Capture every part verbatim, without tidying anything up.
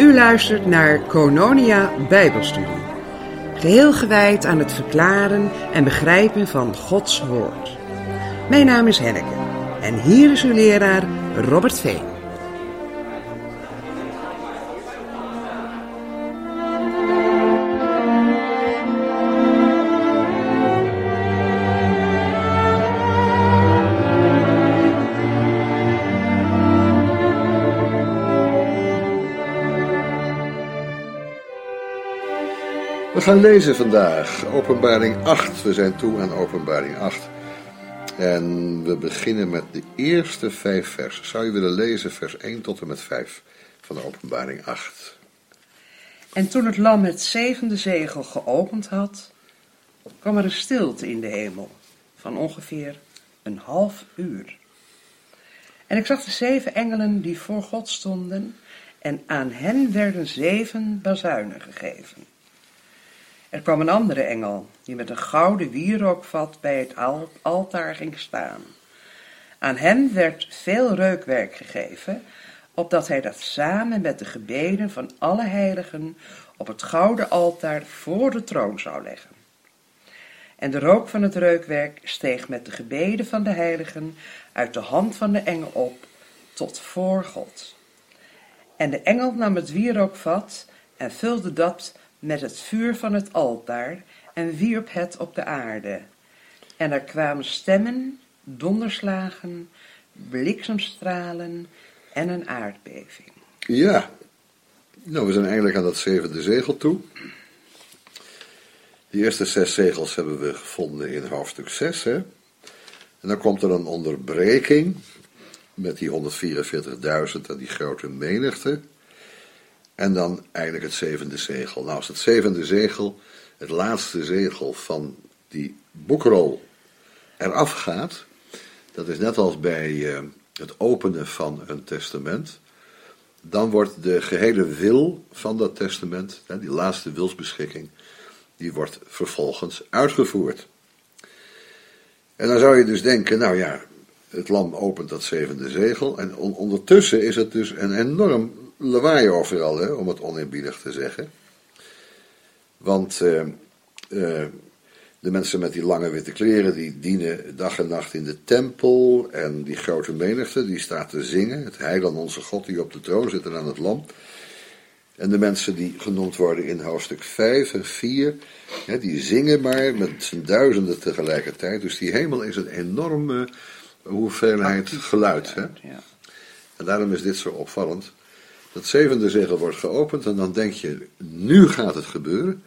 U luistert naar Koinonia Bijbelstudie, geheel gewijd aan het verklaren en begrijpen van Gods woord. Mijn naam is Henneke en hier is uw leraar Robert Veen. We gaan lezen vandaag, Openbaring acht. We zijn toe aan Openbaring acht. En we beginnen met de eerste vijf versen. Zou je willen lezen vers één tot en met vijf van de Openbaring acht. En toen het lam het zevende zegel geopend had, kwam er een stilte in de hemel van ongeveer een half uur. En ik zag de zeven engelen die voor God stonden, en aan hen werden zeven bazuinen gegeven. Er kwam een andere engel, die met een gouden wierookvat bij het altaar ging staan. Aan hem werd veel reukwerk gegeven, opdat hij dat samen met de gebeden van alle heiligen op het gouden altaar voor de troon zou leggen. En de rook van het reukwerk steeg met de gebeden van de heiligen uit de hand van de engel op, tot voor God. En de engel nam het wierookvat en vulde dat met het vuur van het altaar en wierp het op de aarde. En er kwamen stemmen, donderslagen, bliksemstralen en een aardbeving. Ja, nou, we zijn eigenlijk aan dat zevende zegel toe. Die eerste zes zegels hebben we gevonden in hoofdstuk zes. Hè? En dan komt er een onderbreking met die honderdvierenveertigduizend en die grote menigte. En dan eigenlijk het zevende zegel. Nou, als het zevende zegel, het laatste zegel van die boekrol eraf gaat, dat is net als bij uh, het openen van een testament, dan wordt de gehele wil van dat testament, die laatste wilsbeschikking, die wordt vervolgens uitgevoerd. En dan zou je dus denken, nou ja, het lam opent dat zevende zegel, en on- ondertussen is het dus een enorm lawaai overal, hè, om het oneerbiedig te zeggen. Want uh, uh, de mensen met die lange witte kleren, die dienen dag en nacht in de tempel, en die grote menigte, die staat te zingen, het heil aan onze God die op de troon zit en aan het lam. En de mensen die genoemd worden in hoofdstuk vijf en vier, hè, die zingen maar met duizenden tegelijkertijd. Dus die hemel is een enorme hoeveelheid geluid. Hè. En daarom is dit zo opvallend. Dat zevende zegel wordt geopend en dan denk je, nu gaat het gebeuren.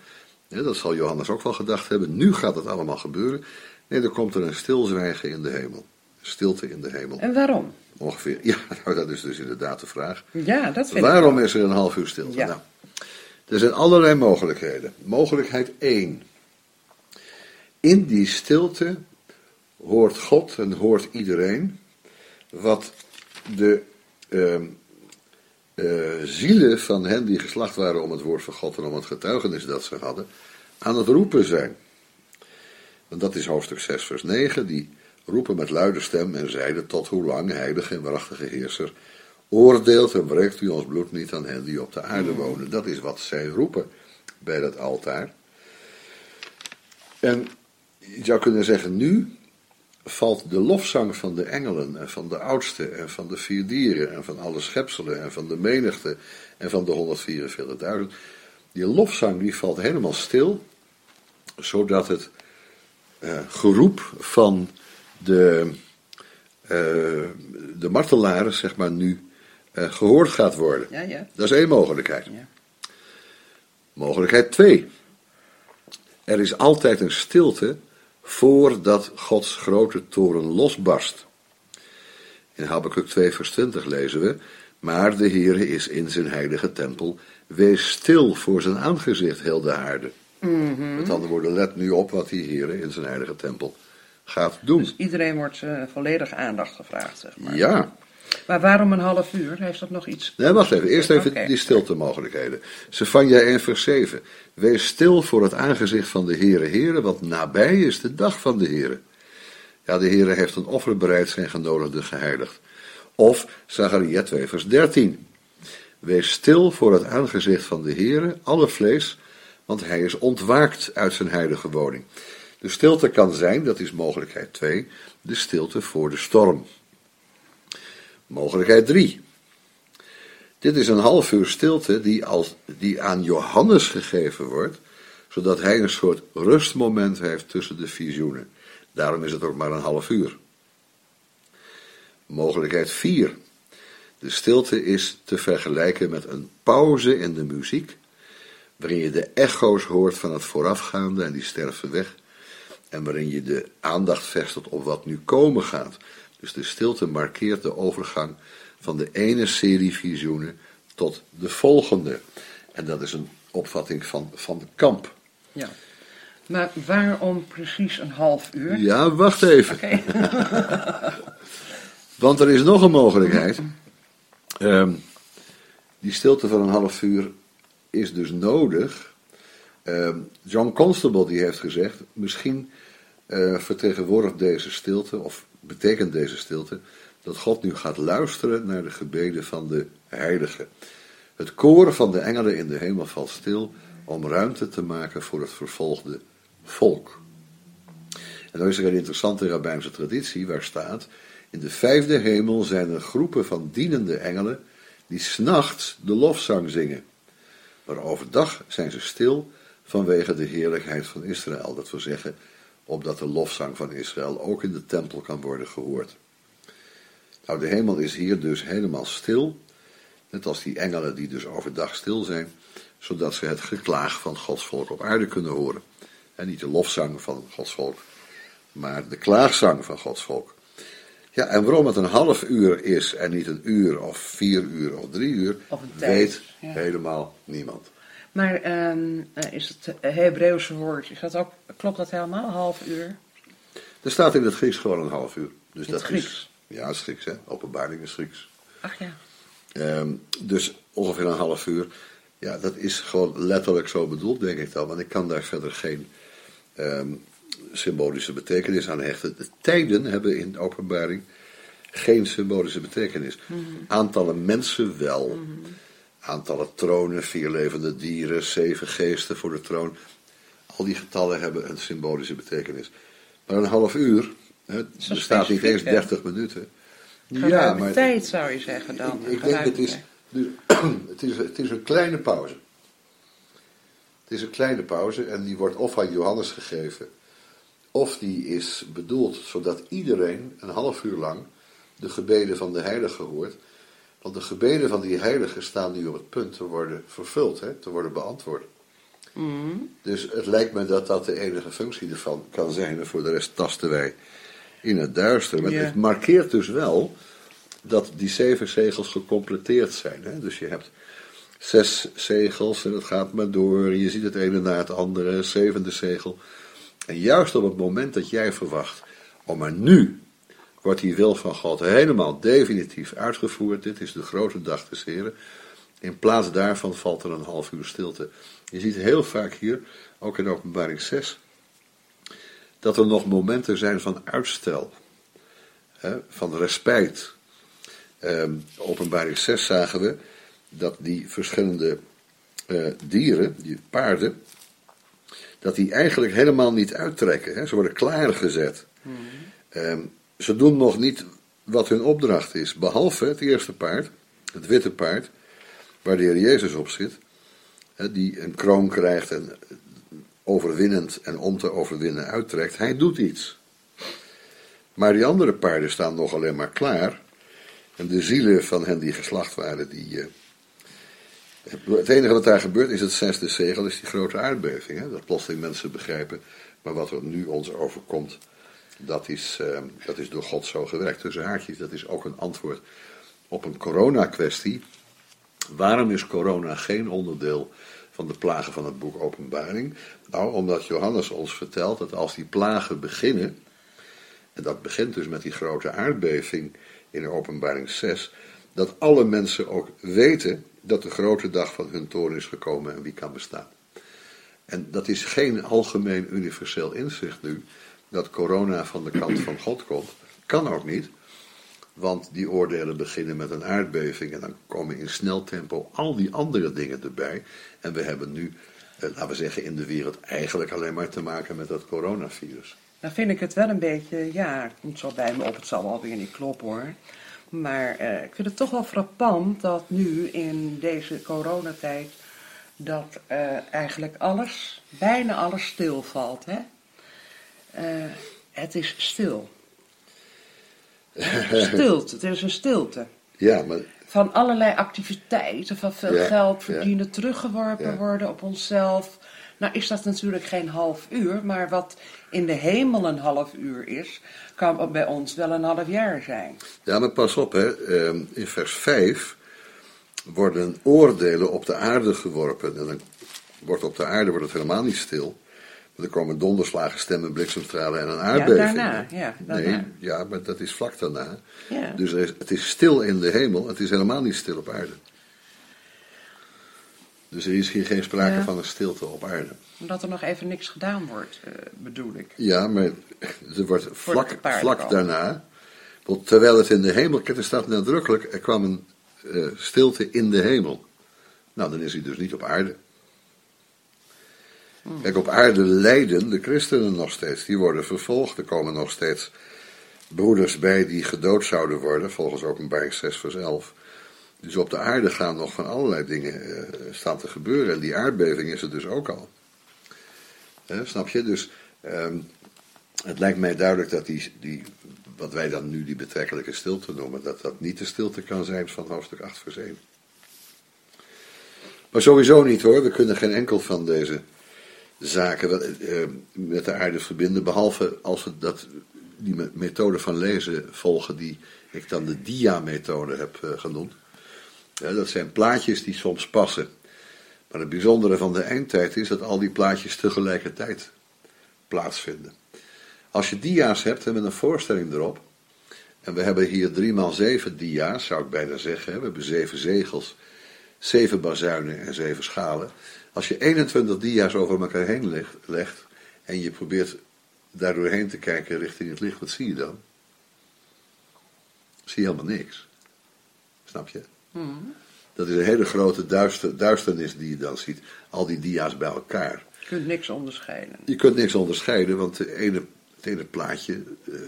Ja, dat zal Johannes ook wel gedacht hebben, nu gaat het allemaal gebeuren. Nee, dan komt er een stilzwijgen in de hemel. Stilte in de hemel. En waarom? Ongeveer, ja, nou, dat is dus inderdaad de vraag. Ja, dat vind waarom ik Waarom is er een half uur stilte? Ja. Nou, er zijn allerlei mogelijkheden. Mogelijkheid één. In die stilte hoort God en hoort iedereen wat de Uh, Uh, zielen van hen die geslacht waren om het woord van God en om het getuigenis dat ze hadden, aan het roepen zijn. Want dat is hoofdstuk zes vers negen, die roepen met luide stem en zeiden: tot hoe lang, heilige en waarachtige heerser, oordeelt en breekt u ons bloed niet aan hen die op de aarde wonen. Dat is wat zij roepen bij dat altaar. En je zou kunnen zeggen, nu valt de lofzang van de engelen en van de oudsten en van de vier dieren en van alle schepselen en van de menigte en van de honderdvierenveertigduizend. Die lofzang die valt helemaal stil, zodat het eh, geroep van de, eh, de martelaren, zeg maar, nu eh, gehoord gaat worden. Ja, ja. Dat is één mogelijkheid. Ja. Mogelijkheid twee. Er is altijd een stilte voordat Gods grote toren losbarst. In Habakkuk twee vers twintig lezen we: maar de Heere is in zijn heilige tempel, wees stil voor zijn aangezicht, heel de aarde. Mm-hmm. Met andere woorden, let nu op wat die Heere in zijn heilige tempel gaat doen. Dus iedereen wordt uh, volledig aandacht gevraagd, zeg maar. Ja. Maar waarom een half uur? Heeft dat nog iets? Nee, wacht even. Eerst even okay. Die stiltemogelijkheden. Zefania één vers zeven. Wees stil voor het aangezicht van de Heere, Heere, want nabij is de dag van de Heere. Ja, de Heere heeft een offer bereid, zijn genodigden geheiligd. Of Sagaria twee vers dertien. Wees stil voor het aangezicht van de Heere, alle vlees, want hij is ontwaakt uit zijn heilige woning. De stilte kan zijn, dat is mogelijkheid twee, de stilte voor de storm. Mogelijkheid drie. Dit is een half uur stilte die, als, die aan Johannes gegeven wordt, zodat hij een soort rustmoment heeft tussen de visioenen. Daarom is het ook maar een half uur. Mogelijkheid vier. De stilte is te vergelijken met een pauze in de muziek, waarin je de echo's hoort van het voorafgaande en die sterven weg, en waarin je de aandacht vestigt op wat nu komen gaat. Dus de stilte markeert de overgang van de ene serie visioenen tot de volgende. En dat is een opvatting van Van de Kamp. Ja, maar waarom precies een half uur? Ja, wacht even. Okay. Want er is nog een mogelijkheid. Um, die stilte van een half uur is dus nodig. Um, John Constable die heeft gezegd, misschien uh, vertegenwoordigt deze stilte, of betekent deze stilte, dat God nu gaat luisteren naar de gebeden van de heiligen. Het koor van de engelen in de hemel valt stil om ruimte te maken voor het vervolgde volk. En dan is er een interessante rabbijnse traditie waar staat: in de vijfde hemel zijn er groepen van dienende engelen die 's nachts de lofzang zingen. Maar overdag zijn ze stil vanwege de heerlijkheid van Israël. Dat wil zeggen, opdat de lofzang van Israël ook in de tempel kan worden gehoord. Nou, de hemel is hier dus helemaal stil, net als die engelen die dus overdag stil zijn, zodat ze het geklaag van Gods volk op aarde kunnen horen. En niet de lofzang van Gods volk, maar de klaagzang van Gods volk. Ja, en waarom het een half uur is en niet een uur of vier uur of drie uur, of een tijd, weet ja. helemaal niemand. Maar uh, is het Hebreeuwse woord, is dat ook, klopt dat helemaal, half uur? Er staat in het Grieks gewoon een half uur. Dus dat Grieks? Is, ja, het is Grieks, hè. Openbaring is Grieks. Ach ja. Um, dus ongeveer een half uur. Ja, dat is gewoon letterlijk zo bedoeld, denk ik dan. Want ik kan daar verder geen um, symbolische betekenis aan hechten. De tijden hebben in de Openbaring geen symbolische betekenis. Mm-hmm. Aantallen mensen wel. Mm-hmm. Aantallen tronen, vier levende dieren, zeven geesten voor de troon. Al die getallen hebben een symbolische betekenis. Maar een half uur, het er staat niet eens dertig he? minuten. Ja, maar tijd zou je zeggen dan. Ik, ik denk het is, nu, het, is, het is een kleine pauze. Het is een kleine pauze en die wordt of aan Johannes gegeven, of die is bedoeld zodat iedereen een half uur lang de gebeden van de heiligen hoort. Want de gebeden van die heiligen staan nu op het punt te worden vervuld, hè, te worden beantwoord. Mm. Dus het lijkt me dat dat de enige functie ervan kan zijn. En voor de rest tasten wij in het duister. Maar yeah. Het markeert dus wel dat die zeven zegels gecompleteerd zijn. Hè. Dus je hebt zes zegels en dat gaat maar door. Je ziet het ene na het andere, zevende zegel. En juist op het moment dat jij verwacht, oh maar nu wordt die wil van God helemaal definitief uitgevoerd. Dit is de grote dag des Heren. In plaats daarvan valt er een half uur stilte. Je ziet heel vaak hier, ook in Openbaring zes, dat er nog momenten zijn van uitstel, hè, van respijt. Eh, Openbaring zes zagen we dat die verschillende eh, dieren, die paarden, dat die eigenlijk helemaal niet uittrekken. Hè. Ze worden klaargezet. Hmm. Um, ze doen nog niet wat hun opdracht is, behalve het eerste paard, het witte paard, waar de Heer Jezus op zit, die een kroon krijgt en overwinnend en om te overwinnen uittrekt. Hij doet iets. Maar die andere paarden staan nog alleen maar klaar. En de zielen van hen die geslacht waren, die... Het enige wat daar gebeurt is het zesde zegel, is die grote aardbeving. Hè? Dat plotseling mensen begrijpen, maar wat er nu ons overkomt, dat is, uh, dat is door God zo gewerkt. Tussen haakjes, dat is ook een antwoord op een corona-kwestie. Waarom is corona geen onderdeel van de plagen van het boek Openbaring? Nou, omdat Johannes ons vertelt dat als die plagen beginnen, en dat begint dus met die grote aardbeving in Openbaring zes, dat alle mensen ook weten dat de grote dag van hun toorn is gekomen en wie kan bestaan. En dat is geen algemeen universeel inzicht nu, dat corona van de kant van God komt. Kan ook niet, want die oordelen beginnen met een aardbeving en dan komen in snel tempo al die andere dingen erbij. En we hebben nu, eh, laten we zeggen, in de wereld eigenlijk alleen maar te maken met dat coronavirus. Nou vind ik het wel een beetje, ja, het komt zo bij me op, het zal wel weer niet kloppen hoor. Maar eh, ik vind het toch wel frappant dat nu in deze coronatijd dat eh, eigenlijk alles, bijna alles stilvalt. Hè? Eh, het is stil. Stilte, er is een stilte. Ja, maar... Van allerlei activiteiten, van veel ja, geld verdienen, ja. teruggeworpen ja. worden op onszelf. Nou is dat natuurlijk geen half uur, maar wat in de hemel een half uur is, kan bij ons wel een half jaar zijn. Ja, maar pas op, hè. In vers vijf worden oordelen op de aarde geworpen. En dan wordt op de aarde wordt het helemaal niet stil. Er komen donderslagen, stemmen, bliksemstralen en een aardbeving. Ja, daarna. Ja, daarna. Nee, ja, maar dat is vlak daarna. Ja. Dus er is, het is stil in de hemel, het is helemaal niet stil op aarde. Dus er is hier geen sprake ja. van een stilte op aarde. Omdat er nog even niks gedaan wordt, bedoel ik. Ja, maar er wordt vlak, vlak daarna, terwijl het in de hemel, er staat nadrukkelijk, er kwam een uh, stilte in de hemel. Nou, dan is hij dus niet op aarde. Kijk, op aarde lijden de christenen nog steeds, die worden vervolgd, er komen nog steeds broeders bij die gedood zouden worden, volgens Openbaring zes vers elf. Dus op de aarde gaan nog van allerlei dingen uh, staan te gebeuren en die aardbeving is er dus ook al. He, snap je? Dus um, het lijkt mij duidelijk dat die, die, wat wij dan nu die betrekkelijke stilte noemen, dat dat niet de stilte kan zijn van hoofdstuk acht vers één. Maar sowieso niet hoor, we kunnen geen enkel van deze... zaken met de aarde verbinden, behalve als we dat, die methode van lezen volgen die ik dan de dia-methode heb genoemd. Ja, dat zijn plaatjes die soms passen. Maar het bijzondere van de eindtijd is dat al die plaatjes tegelijkertijd plaatsvinden. Als je dia's hebt en met een voorstelling erop, en we hebben hier drie maal zeven dia's, zou ik bijna zeggen, we hebben zeven zegels, zeven bazuinen en zeven schalen. Als je eenentwintig dia's over elkaar heen legt en je probeert daar doorheen te kijken richting het licht, wat zie je dan? Zie je helemaal niks. Snap je? Mm. Dat is een hele grote duister, duisternis die je dan ziet. Al die dia's bij elkaar. Je kunt niks onderscheiden. Je kunt niks onderscheiden, want de ene, het ene plaatje uh,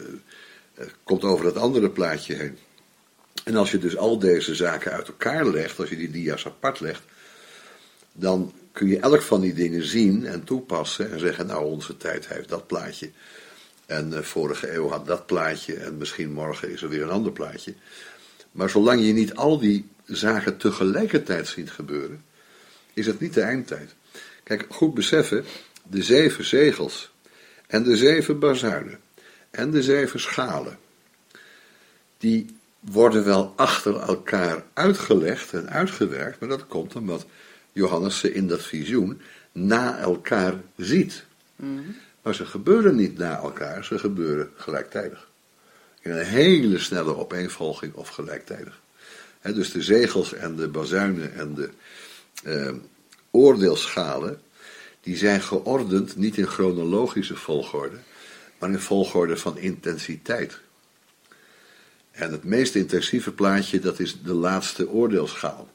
uh, komt over het andere plaatje heen. En als je dus al deze zaken uit elkaar legt, als je die dia's apart legt, dan kun je elk van die dingen zien en toepassen en zeggen, nou onze tijd heeft dat plaatje en uh, vorige eeuw had dat plaatje en misschien morgen is er weer een ander plaatje. Maar zolang je niet al die zaken tegelijkertijd ziet gebeuren, is het niet de eindtijd. Kijk, goed beseffen, de zeven zegels en de zeven bazuinen en de zeven schalen, die worden wel achter elkaar uitgelegd en uitgewerkt, maar dat komt omdat Johannes ze in dat visioen na elkaar ziet. Mm. Maar ze gebeuren niet na elkaar, ze gebeuren gelijktijdig. In een hele snelle opeenvolging of gelijktijdig. He, dus de zegels en de bazuinen en de eh, oordeelschalen, die zijn geordend niet in chronologische volgorde, maar in volgorde van intensiteit. En het meest intensieve plaatje, dat is de laatste oordeelschaal.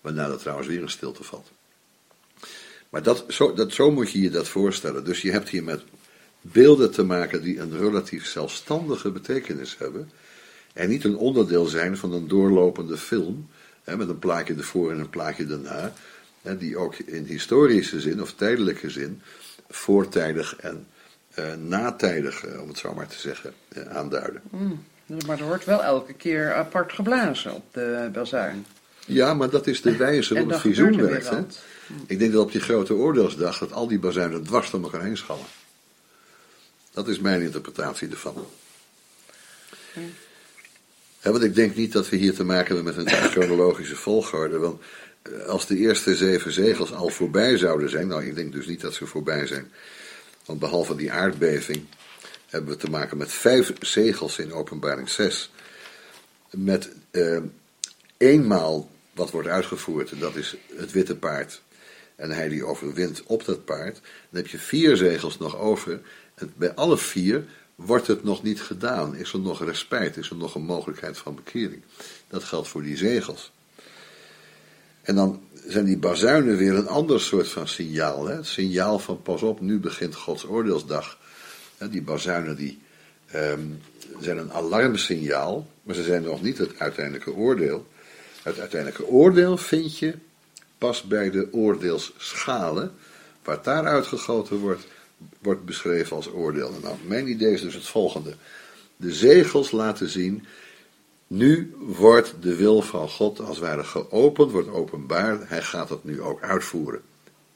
Waarna dat trouwens weer een stilte valt. Maar dat, zo, dat, zo moet je je dat voorstellen. Dus je hebt hier met beelden te maken die een relatief zelfstandige betekenis hebben en niet een onderdeel zijn van een doorlopende film, hè, met een plaatje ervoor en een plaatje daarna, hè, die ook in historische zin of tijdelijke zin voortijdig en eh, natijdig, eh, om het zo maar te zeggen, eh, aanduiden. Mm, maar er wordt wel elke keer apart geblazen op de bazuin. Ja, maar dat is de wijze waarop het visioen werkt. Hè? Ik denk dat op die grote oordeelsdag dat al die bazuinen dwars door elkaar heen schallen. Dat is mijn interpretatie ervan. Ja. Ja, want ik denk niet dat we hier te maken hebben met een chronologische volgorde. Want als de eerste zeven zegels al voorbij zouden zijn... Nou, ik denk dus niet dat ze voorbij zijn. Want behalve die aardbeving hebben we te maken met vijf zegels in Openbaring zes. Met eh, eenmaal wat wordt uitgevoerd. En dat is het witte paard. En hij die overwint op dat paard. Dan heb je vier zegels nog over. En bij alle vier... wordt het nog niet gedaan? Is er nog respijt? Is er nog een mogelijkheid van bekering? Dat geldt voor die zegels. En dan zijn die bazuinen weer een ander soort van signaal. Hè? Het signaal van pas op, nu begint Gods oordeelsdag. Die bazuinen die, um, zijn een alarmsignaal, maar ze zijn nog niet het uiteindelijke oordeel. Het uiteindelijke oordeel vind je pas bij de oordeelsschalen, waar daar uitgegoten wordt... wordt beschreven als oordeel. Nou, mijn idee is dus het volgende. De zegels laten zien, nu wordt de wil van God als het ware geopend, wordt openbaar, hij gaat dat nu ook uitvoeren.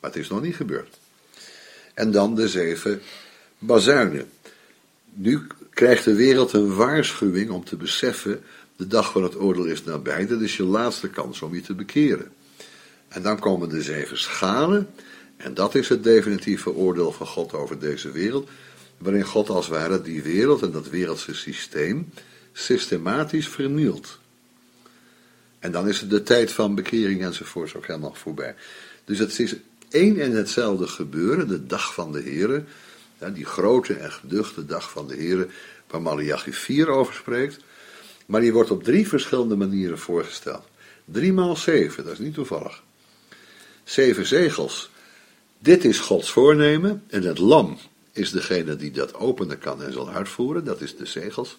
Maar het is nog niet gebeurd. En dan de zeven bazuinen. Nu krijgt de wereld een waarschuwing om te beseffen, de dag van het oordeel is nabij, dat is je laatste kans om je te bekeren. En dan komen de zeven schalen, en dat is het definitieve oordeel van God over deze wereld, waarin God als het ware die wereld en dat wereldse systeem systematisch vernielt. En dan is het de tijd van bekering enzovoorts ook helemaal voorbij. Dus het is één en hetzelfde gebeuren, de dag van de Here, die grote en geduchte dag van de Here, waar Malachi vier over spreekt, maar die wordt op drie verschillende manieren voorgesteld. Drie maal zeven, dat is niet toevallig. Zeven zegels. Dit is Gods voornemen en het lam is degene die dat openen kan en zal uitvoeren, dat is de zegels.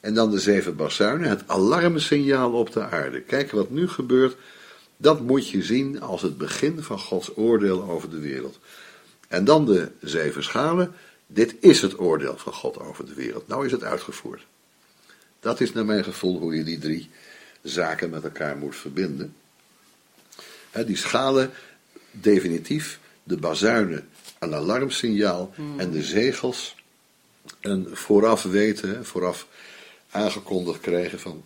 En dan de zeven bazuinen, het alarmsignaal op de aarde. Kijk wat nu gebeurt, dat moet je zien als het begin van Gods oordeel over de wereld. En dan de zeven schalen, dit is het oordeel van God over de wereld, nou is het uitgevoerd. Dat is naar mijn gevoel hoe je die drie zaken met elkaar moet verbinden. He, die schalen, definitief. De bazuinen een alarmsignaal hmm. en de zegels een vooraf weten, vooraf aangekondigd krijgen van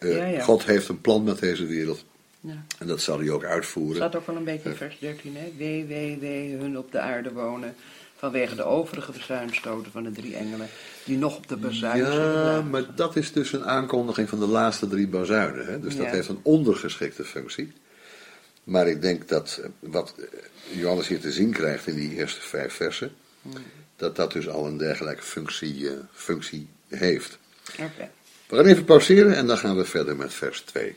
uh, ja, ja. God heeft een plan met deze wereld. Ja. En dat zal hij ook uitvoeren. Het staat ook wel een beetje in vers dertien, hè? Wee, wee, wee, hun op de aarde wonen vanwege de overige bezuinstoten van de drie engelen die nog op de bazuin zijn. Ja, maar dat is dus een aankondiging van de laatste drie bazuinen. Hè? Dus dat ja. heeft een ondergeschikte functie. Maar ik denk dat wat Johannes hier te zien krijgt in die eerste vijf versen, dat dat dus al een dergelijke functie, functie heeft. Okay. We gaan even pauzeren en dan gaan we verder met vers twee.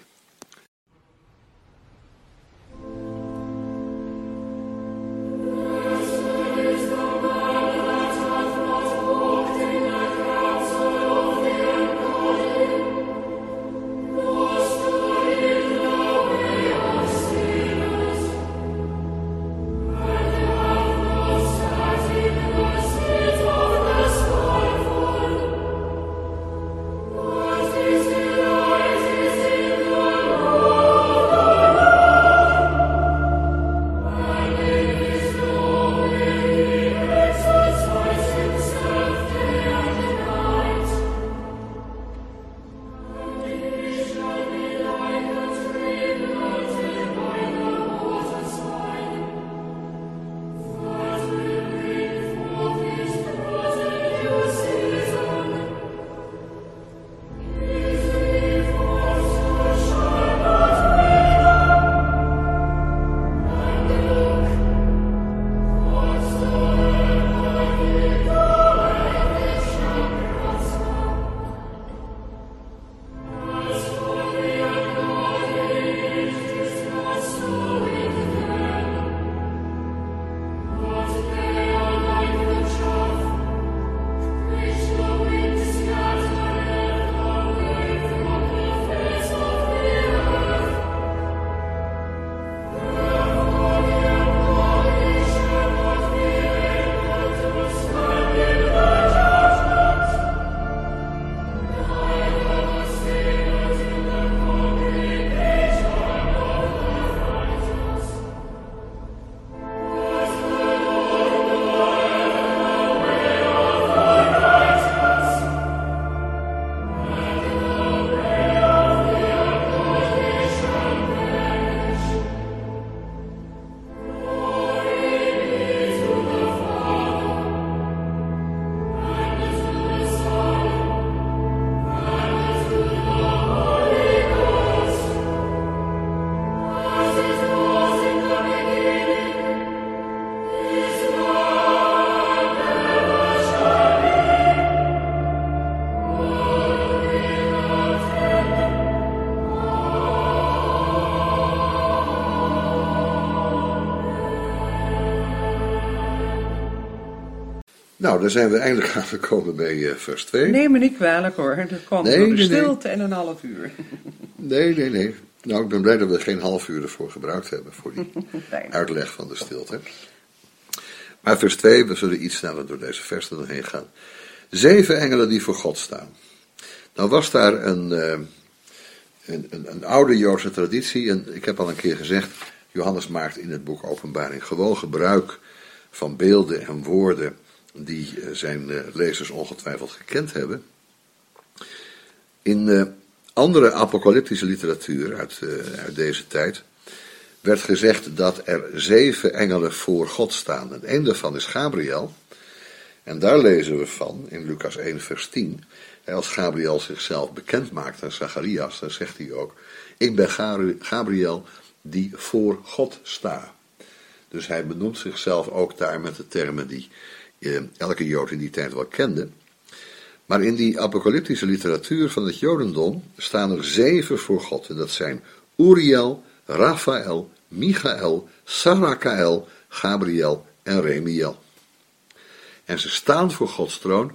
Nou, dan zijn we eindelijk aangekomen bij uh, vers twee. Neem me niet kwalijk hoor, dat kwam nee, door de nee, stilte nee. en een half uur. Nee, nee, nee. Nou, ik ben blij dat we er geen half uur ervoor gebruikt hebben, voor die uitleg van de stilte. Maar vers twee, we zullen iets sneller door deze versen doorheen gaan. Zeven engelen die voor God staan. Nou was daar een, uh, een, een, een oude Joodse traditie, en ik heb al een keer gezegd, Johannes maakt in het boek Openbaring gewoon gebruik van beelden en woorden die zijn lezers ongetwijfeld gekend hebben. In andere apocalyptische literatuur uit, uit deze tijd werd gezegd dat er zeven engelen voor God staan. En een daarvan is Gabriel. En daar lezen we van in Lucas één vers tien. Als Gabriel zichzelf bekend maakt aan Zacharias, dan zegt hij ook: ik ben Gabriel die voor God sta. Dus hij benoemt zichzelf ook daar met de termen die elke Jood in die tijd wel kende. Maar in die apocalyptische literatuur van het Jodendom staan er zeven voor God. En dat zijn Uriel, Raphael, Michael, Sarakael, Gabriel en Remiel. En ze staan voor Gods troon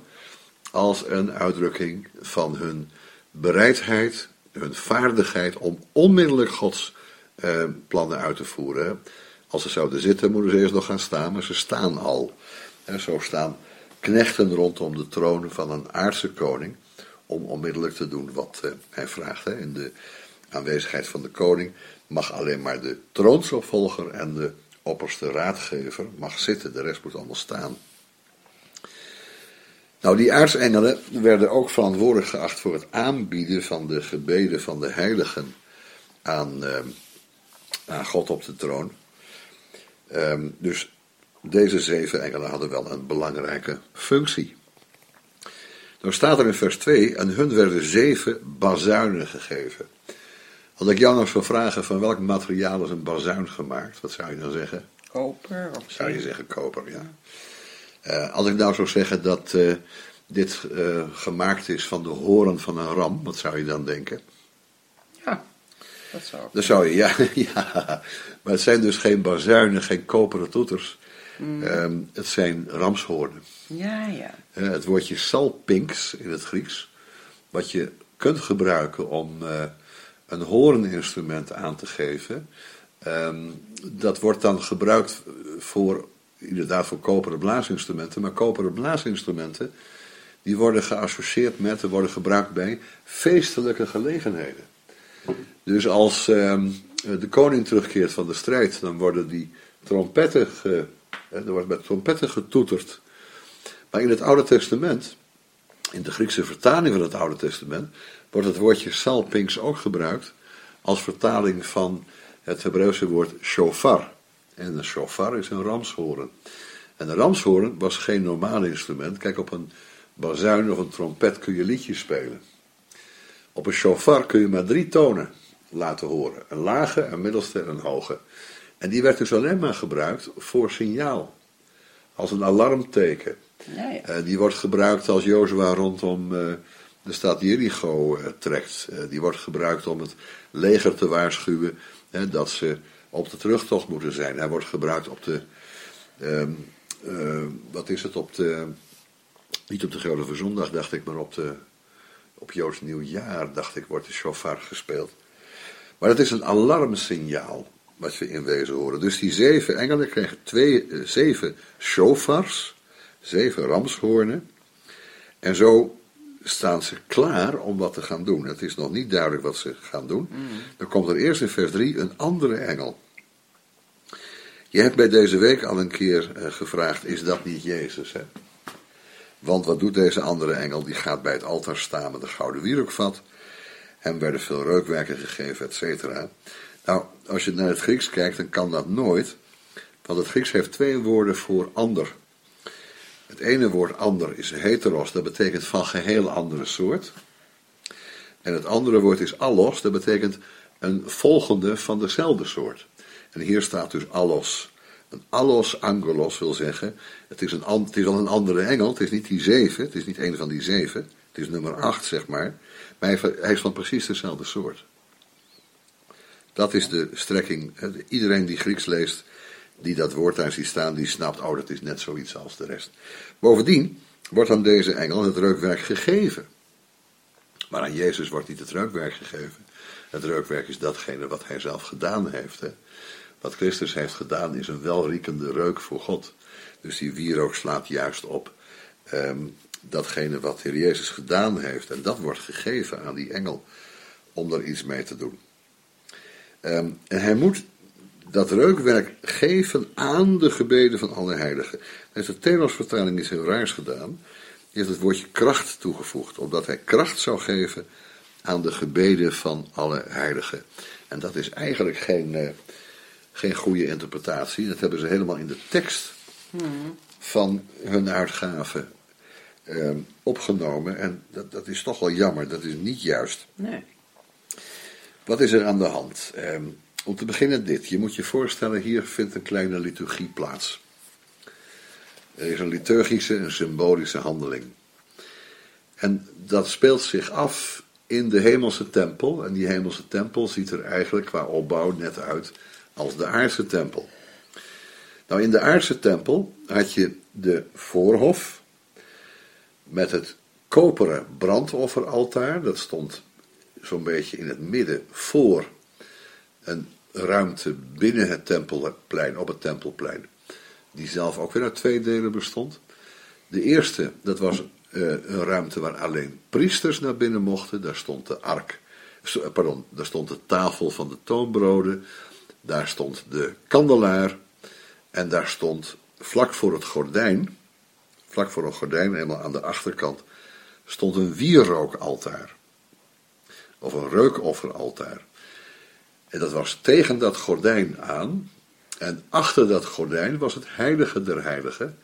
als een uitdrukking van hun bereidheid, hun vaardigheid om onmiddellijk Gods eh, plannen uit te voeren. Als ze zouden zitten, moeten ze eerst nog gaan staan, maar ze staan al. En zo staan knechten rondom de troon van een aardse koning om onmiddellijk te doen wat hij vraagt. In de aanwezigheid van de koning mag alleen maar de troonsopvolger en de opperste raadgever mag zitten, de rest moet allemaal staan. Nou, die aartsengelen werden ook verantwoordelijk geacht voor het aanbieden van de gebeden van de heiligen aan, aan God op de troon. Dus deze zeven engelen hadden wel een belangrijke functie. Dan staat er in vers twee, en hun werden zeven bazuinen gegeven. Had ik jou nog zou vragen, van welk materiaal is een bazuin gemaakt? Wat zou je dan zeggen? Koper. Of zou je zeggen koper, ja. Uh, als ik nou zou zeggen dat uh, dit uh, gemaakt is van de horen van een ram, wat zou je dan denken? Ja, dat zou ik. Dat zou je, ja, ja. Maar het zijn dus geen bazuinen, geen koperen toeters. Mm. Um, het zijn ramshoornen. Ja, ja. Uh, het woordje salpinx in het Grieks, wat je kunt gebruiken om uh, een hoorninstrument aan te geven, um, dat wordt dan gebruikt voor, inderdaad voor koperen blaasinstrumenten, maar koperen blaasinstrumenten die worden geassocieerd met, en worden gebruikt bij feestelijke gelegenheden. Dus als um, de koning terugkeert van de strijd, dan worden die trompetten ge Er wordt met trompetten getoeterd. Maar in het Oude Testament, in de Griekse vertaling van het Oude Testament, wordt het woordje salpinx ook gebruikt als vertaling van het Hebreeuwse woord shofar. En een shofar is een ramshoorn. En een ramshoorn was geen normaal instrument. Kijk, op een bazuin of een trompet kun je liedjes spelen. Op een shofar kun je maar drie tonen laten horen. Een lage, een middelste en een hoge. En die werd dus alleen maar gebruikt voor signaal. Als een alarmteken. Ja, ja. Uh, die wordt gebruikt als Jozua rondom uh, de stad Jericho uh, trekt. Uh, die wordt gebruikt om het leger te waarschuwen uh, dat ze op de terugtocht moeten zijn. Hij wordt gebruikt op de, uh, uh, wat is het, op de, niet op de Grote Verzondag dacht ik, maar op, de, op Joods Nieuwjaar dacht ik wordt de shofar gespeeld. Maar het is een alarmsignaal wat we in wezen horen. Dus die zeven engelen kregen twee, uh, zeven shofars, zeven ramshoornen. En zo staan ze klaar om wat te gaan doen. Het is nog niet duidelijk wat ze gaan doen. Mm. Dan komt er eerst in vers drie een andere engel. Je hebt bij deze week al een keer uh, gevraagd, is dat niet Jezus? Hè? Want wat doet deze andere engel? Die gaat bij het altaar staan met een gouden wierookvat. Hem werden veel reukwerken gegeven, et cetera. Nou, als je naar het Grieks kijkt, dan kan dat nooit. Want het Grieks heeft twee woorden voor ander. Het ene woord ander is heteros, dat betekent van geheel andere soort. En het andere woord is allos, dat betekent een volgende van dezelfde soort. En hier staat dus allos. Een allos angelos wil zeggen, het is, een, het is al een andere engel, het is niet die zeven, het is niet een van die zeven. Het is nummer acht, zeg maar. Maar hij is van precies dezelfde soort. Dat is de strekking. Iedereen die Grieks leest, die dat woord daar ziet staan, die snapt, oh, dat is net zoiets als de rest. Bovendien wordt aan deze engel het reukwerk gegeven. Maar aan Jezus wordt niet het reukwerk gegeven. Het reukwerk is datgene wat hij zelf gedaan heeft. Hè? Wat Christus heeft gedaan is een welriekende reuk voor God. Dus die wierook slaat juist op um, datgene wat Heer Jezus gedaan heeft. En dat wordt gegeven aan die engel om er iets mee te doen. Um, en hij moet dat reukwerk geven aan de gebeden van alle heiligen. Deze Telos-vertaling is heel raars gedaan. Hij heeft het woordje kracht toegevoegd, omdat hij kracht zou geven aan de gebeden van alle heiligen. En dat is eigenlijk geen, geen goede interpretatie. Dat hebben ze helemaal in de tekst van hun uitgave eh, opgenomen. En dat, dat is toch wel jammer, dat is niet juist. Nee. Wat is er aan de hand? Eh, om te beginnen dit. Je moet je voorstellen, hier vindt een kleine liturgie plaats. Er is een liturgische en symbolische handeling. En dat speelt zich af in de hemelse tempel. En die hemelse tempel ziet er eigenlijk qua opbouw net uit als de aardse tempel. Nou, in de aardse tempel had je de voorhof met het koperen brandofferaltaar. Dat stond zo'n beetje in het midden voor een ruimte binnen het tempelplein, op het tempelplein. Die zelf ook weer uit twee delen bestond. De eerste, dat was uh, een ruimte waar alleen priesters naar binnen mochten. Daar stond de ark, pardon, daar stond de tafel van de toonbroden. Daar stond de kandelaar. En daar stond vlak voor het gordijn, vlak voor een gordijn, helemaal aan de achterkant, stond een wierrookaltaar. Of een reukofferaltaar. En dat was tegen dat gordijn aan. En achter dat gordijn was het heilige der heiligen,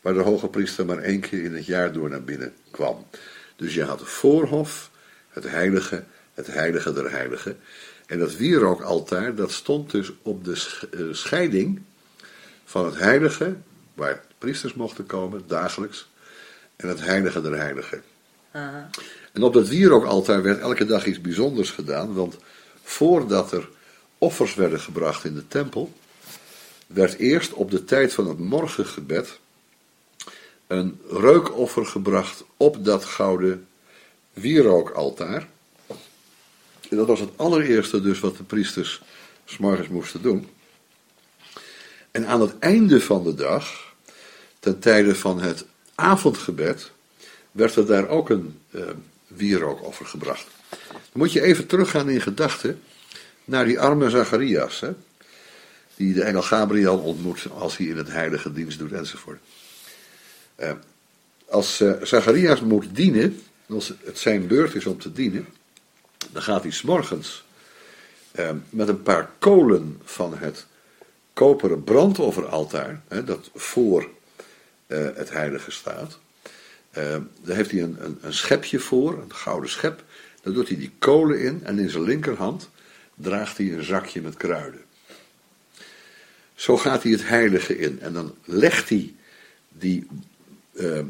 waar de hoge priester maar één keer in het jaar door naar binnen kwam. Dus je had de voorhof, het heilige, het heilige der heiligen. En dat wierookaltaar, dat stond dus op de scheiding van het heilige, waar priesters mochten komen, dagelijks, en het heilige der heiligen. Uh-huh. En op dat wierookaltaar werd elke dag iets bijzonders gedaan, want voordat er offers werden gebracht in de tempel, werd eerst op de tijd van het morgengebed een reukoffer gebracht op dat gouden wierookaltaar. En dat was het allereerste dus wat de priesters 's morgens moesten doen. En aan het einde van de dag, ten tijde van het avondgebed, werd er daar ook een eh, wierookoffer gebracht. Dan moet je even teruggaan in gedachten naar die arme Zacharias, hè? Die de engel Gabriel ontmoet als hij in het heilige dienst doet enzovoort. Eh, als eh, Zacharias moet dienen, als het zijn beurt is om te dienen, dan gaat hij 's morgens eh, met een paar kolen van het koperen brandofferaltaar, hè, dat voor eh, het heilige staat. Eh, daar heeft hij een, een, een schepje voor, een gouden schep. Daar doet hij die kolen in en in zijn linkerhand draagt hij een zakje met kruiden. Zo gaat hij het heilige in en dan legt hij die eh,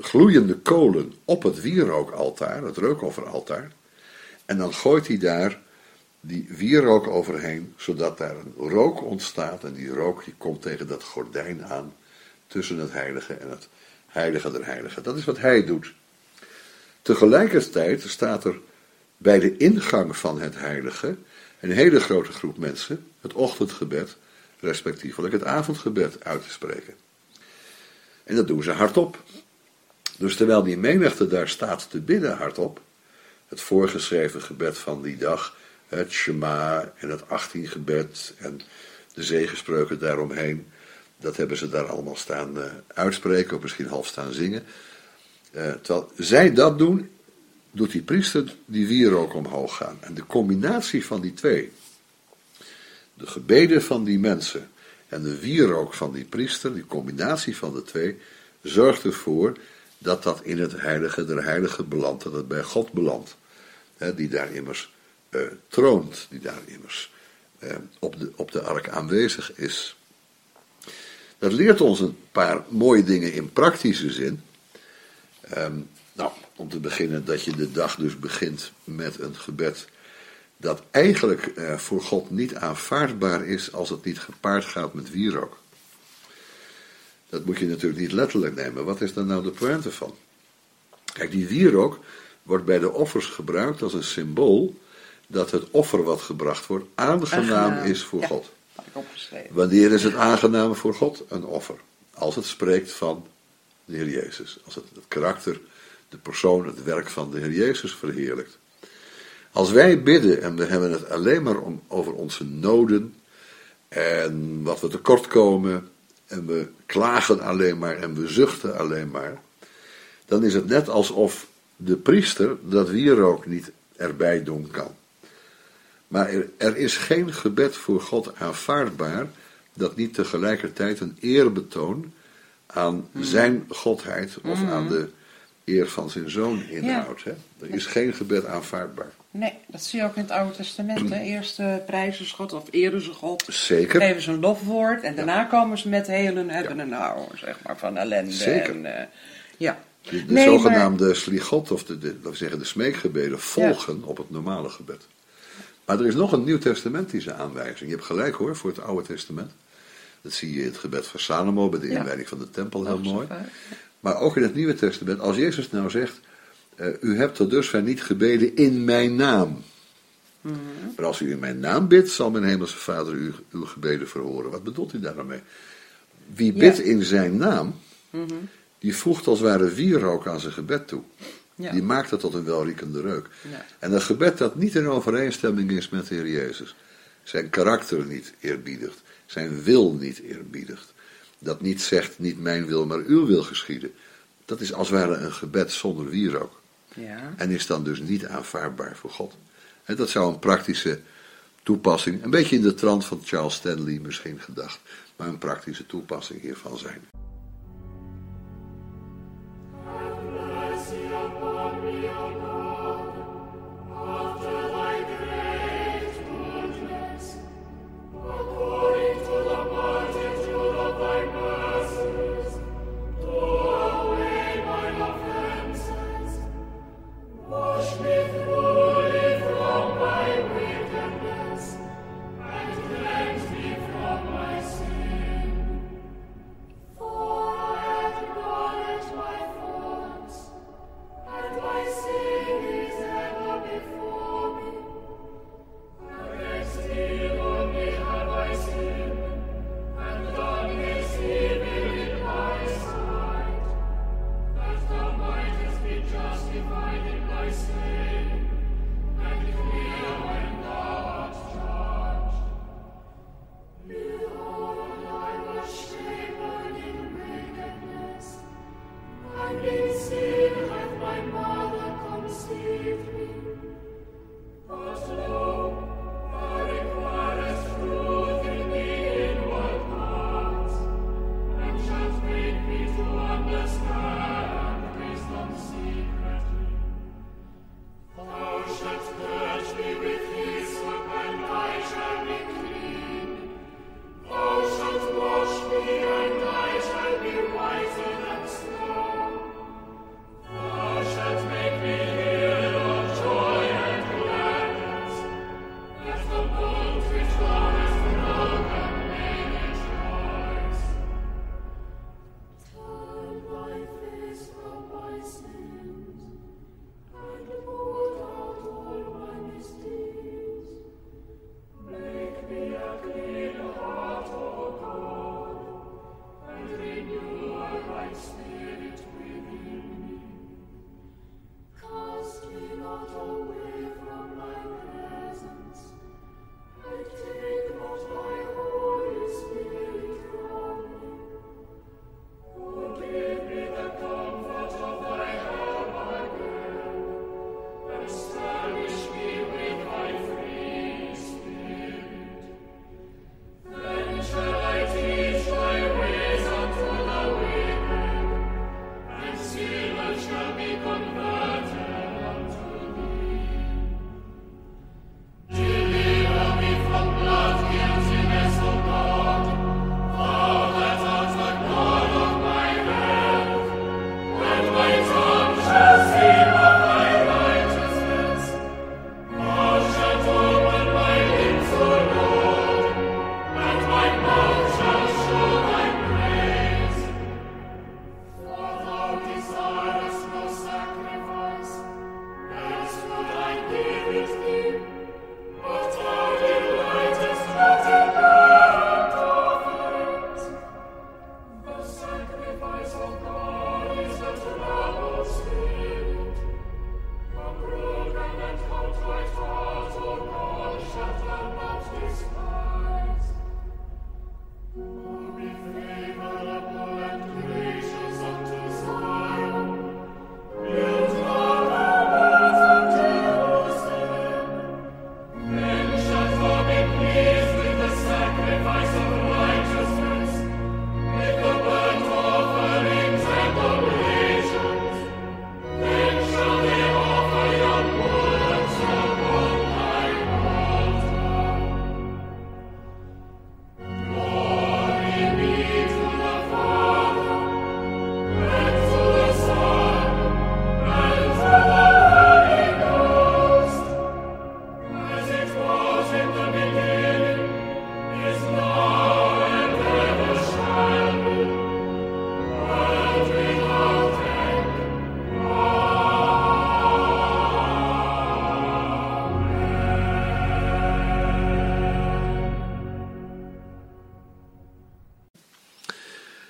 gloeiende kolen op het wierookaltaar, het reukofferaltaar, en dan gooit hij daar die wierook overheen, zodat daar een rook ontstaat en die rook die komt tegen dat gordijn aan tussen het heilige en het heilige der heiligen. Dat is wat hij doet. Tegelijkertijd staat er bij de ingang van het heilige een hele grote groep mensen het ochtendgebed, respectievelijk het avondgebed, uit te spreken. En dat doen ze hardop. Dus terwijl die menigte daar staat te bidden hardop, het voorgeschreven gebed van die dag, het Shema en het achttien gebed en de zegenspreuken daaromheen, dat hebben ze daar allemaal staan uh, uitspreken, of misschien half staan zingen. Uh, terwijl zij dat doen, doet die priester die wierook omhoog gaan. En de combinatie van die twee, de gebeden van die mensen en de wierook van die priester, die combinatie van de twee, zorgt ervoor dat dat in het heilige der heiligen belandt, dat het bij God belandt. He, die daar immers uh, troont, die daar immers uh, op, de, op de ark aanwezig is. Dat leert ons een paar mooie dingen in praktische zin. Um, nou, om te beginnen dat je de dag dus begint met een gebed dat eigenlijk eh, voor God niet aanvaardbaar is als het niet gepaard gaat met wierook. Dat moet je natuurlijk niet letterlijk nemen. Wat is daar nou de pointe van? Kijk, die wierook wordt bij de offers gebruikt als een symbool dat het offer wat gebracht wordt aangenaam, aangenaam. is voor ja, God. Had ik opgeschreven. Wanneer is het aangenaam voor God? Een offer. Als het spreekt van de Heer Jezus. Als het, het karakter, de persoon, het werk van de Heer Jezus verheerlijkt. Als wij bidden en we hebben het alleen maar om, over onze noden en wat we tekortkomen en we klagen alleen maar en we zuchten alleen maar, dan is het net alsof de priester dat wierook niet erbij doen kan. Maar er, er is geen gebed voor God aanvaardbaar dat niet tegelijkertijd een eerbetoon aan mm. zijn godheid of mm. aan de eer van zijn zoon inhoudt. Ja. Er is geen gebed aanvaardbaar. Nee, dat zie je ook in het Oude Testament. Hè? Eerst uh, prijzen ze God of eren ze God. Zeker. Geven ze een lofwoord en daarna ja. komen ze met heel hun hebben ja. en houden, zeg maar, van ellende. Zeker. En, uh, ja. De, de nee, zogenaamde maar... sligot of de, de, laten we zeggen, de smeekgebeden volgen ja. op het normale gebed. Maar er is nog een nieuwtestamentische aanwijzing. Je hebt gelijk hoor, voor het Oude Testament. Dat zie je in het gebed van Salomo bij de inwijding ja. van de tempel, heel mooi. Maar ook in het Nieuwe Testament, als Jezus nou zegt, uh, u hebt tot dusver niet gebeden in mijn naam. Mm-hmm. Maar als u in mijn naam bidt, zal mijn hemelse Vader u, uw gebeden verhoren. Wat bedoelt u daar nou mee? Wie bidt ja. in zijn naam, mm-hmm. die voegt als het ware wierook aan zijn gebed toe. Ja. Die maakt het tot een welriekende reuk. Ja. En een gebed dat niet in overeenstemming is met de Heer Jezus. Zijn karakter niet eerbiedigt. Zijn wil niet eerbiedigt. Dat niet zegt, niet mijn wil, maar uw wil geschieden. Dat is als het ware een gebed zonder wierook. Ja. En is dan dus niet aanvaardbaar voor God. En dat zou een praktische toepassing, een beetje in de trant van Charles Stanley misschien gedacht, maar een praktische toepassing hiervan zijn.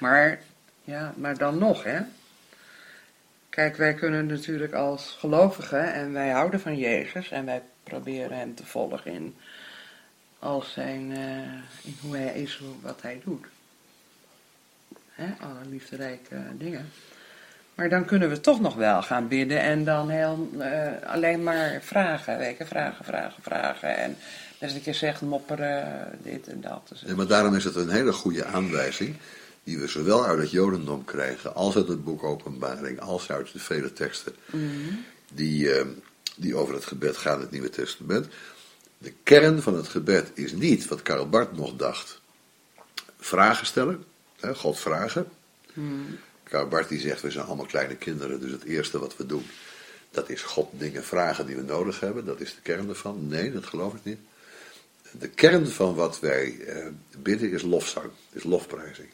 Maar, ja, maar dan nog, hè. Kijk, wij kunnen natuurlijk als gelovigen, en wij houden van Jezus, en wij proberen hem te volgen in, als zijn, uh, in hoe hij is, wat hij doet. Hè, alle liefderijke dingen. Maar dan kunnen we toch nog wel gaan bidden en dan heel, uh, alleen maar vragen, weken, vragen, vragen, vragen. En best een keer zeggen, mopperen, dit en dat. Dus ja, maar daarom is het een hele goede aanwijzing die we zowel uit het Jodendom krijgen als uit het boek Openbaring, als uit de vele teksten mm-hmm. die, uh, die over het gebed gaan in het Nieuwe Testament. De kern van het gebed is niet wat Karl Barth nog dacht. Vragen stellen, hè, God vragen. Mm. Karl Barth die zegt, we zijn allemaal kleine kinderen, dus het eerste wat we doen, dat is God dingen vragen die we nodig hebben. Dat is de kern ervan. Nee, dat geloof ik niet. De kern van wat wij eh, bidden is lofzang, is lofprijzing.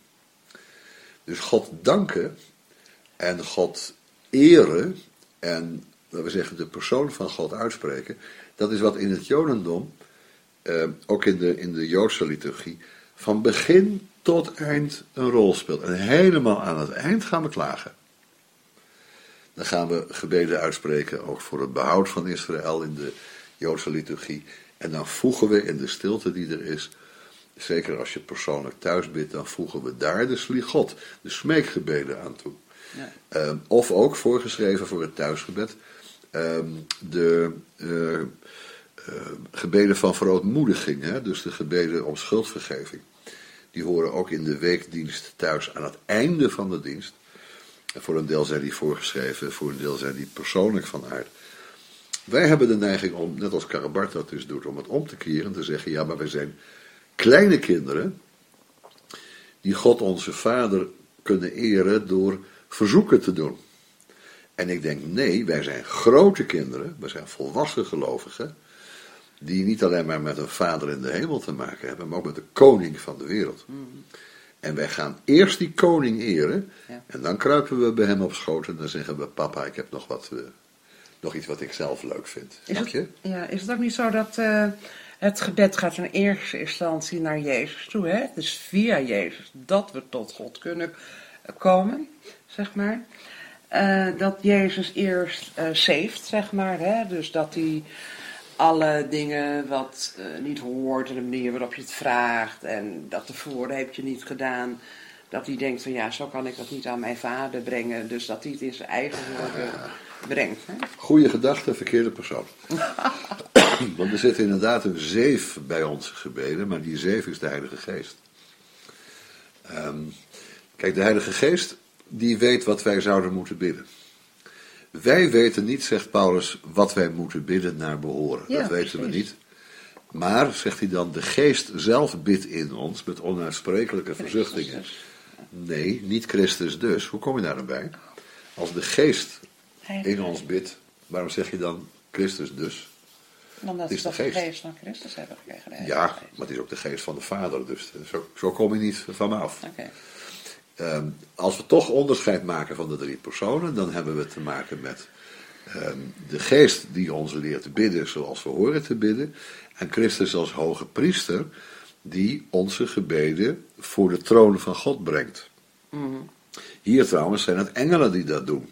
Dus God danken en God eren en, laten we zeggen, de persoon van God uitspreken, dat is wat in het Jodendom, eh, ook in de, in de Joodse liturgie, van begin tot eind een rol speelt. En helemaal aan het eind gaan we klagen. Dan gaan we gebeden uitspreken, ook voor het behoud van Israël in de Joodse liturgie. En dan voegen we in de stilte die er is, zeker als je persoonlijk thuis bidt, dan voegen we daar de sligot, de smeekgebeden aan toe. Ja. Um, of ook voorgeschreven voor het thuisgebed, um, de uh, uh, gebeden van verootmoediging, hè? Dus de gebeden om schuldvergeving. Die horen ook in de weekdienst thuis aan het einde van de dienst. En voor een deel zijn die voorgeschreven, voor een deel zijn die persoonlijk van aard. Wij hebben de neiging om, net als Karl Barth dat dus doet, om het om te keren en te zeggen, ja, maar wij zijn kleine kinderen die God onze Vader kunnen eren door verzoeken te doen. En ik denk, nee, wij zijn grote kinderen, wij zijn volwassen gelovigen, die niet alleen maar met een Vader in de hemel te maken hebben, maar ook met de koning van de wereld. Mm. En wij gaan eerst die koning eren, ja. En dan kruipen we bij hem op schoot en dan zeggen we, papa, ik heb nog wat... Uh, Nog iets wat ik zelf leuk vind. Is het, je? Ja, is het ook niet zo dat uh, het gebed gaat in eerste instantie naar Jezus toe? Hè? Dus via Jezus dat we tot God kunnen komen, zeg maar. Uh, dat Jezus eerst uh, zeeft, zeg maar. Hè? Dus dat hij alle dingen wat uh, niet hoort en de manier waarop je het vraagt. En dat tevoren heb je niet gedaan. Dat hij denkt van ja, zo kan ik dat niet aan mijn vader brengen. Dus dat hij het in zijn eigen woorden... Ah. Brengt, hè? Goede gedachte, verkeerde persoon. Want er zit inderdaad een zeef bij onze gebeden, maar die zeef is de Heilige Geest. Um, kijk, de Heilige Geest, die weet wat wij zouden moeten bidden. Wij weten niet, zegt Paulus, wat wij moeten bidden naar behoren. Ja, dat weten precies. We niet. Maar, zegt hij dan, de Geest zelf bidt in ons met onuitsprekelijke verzuchtingen. Nee, niet Christus dus. Hoe kom je daar dan bij? Als de Geest... in ons bid. Waarom zeg je dan Christus dus? Omdat ze de geest. geest van Christus hebben gekregen. Ja, maar het is ook de geest van de Vader. Dus zo, zo kom je niet van me af. Okay. Um, als we toch onderscheid maken van de drie personen, dan hebben we te maken met um, de geest die ons leert bidden zoals we horen te bidden. En Christus als hoge priester die onze gebeden voor de troon van God brengt. Mm-hmm. Hier trouwens zijn het engelen die dat doen.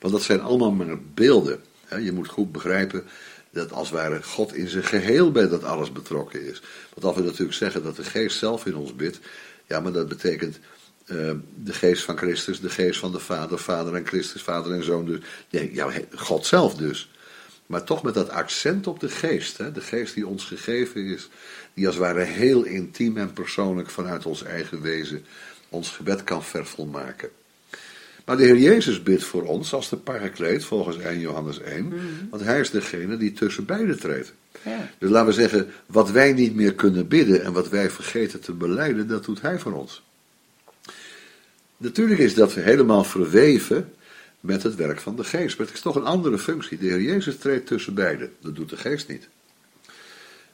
Want dat zijn allemaal maar beelden. Je moet goed begrijpen dat als het ware God in zijn geheel bij dat alles betrokken is. Want als we natuurlijk zeggen dat de geest zelf in ons bidt, ja, maar dat betekent uh, de geest van Christus, de geest van de Vader, Vader en Christus, Vader en Zoon. Dus, nee, ja, God zelf dus. Maar toch met dat accent op de geest. Hè? De geest die ons gegeven is, die als het ware heel intiem en persoonlijk vanuit ons eigen wezen ons gebed kan vervolmaken. Maar de Heer Jezus bidt voor ons als de Parakleet, volgens Eerste Johannes één. Mm-hmm. Want hij is degene die tussen beiden treedt. Ja. Dus laten we zeggen, wat wij niet meer kunnen bidden en wat wij vergeten te belijden, dat doet hij voor ons. Natuurlijk is dat helemaal verweven met het werk van de geest. Maar het is toch een andere functie. De Heer Jezus treedt tussen beiden. Dat doet de geest niet.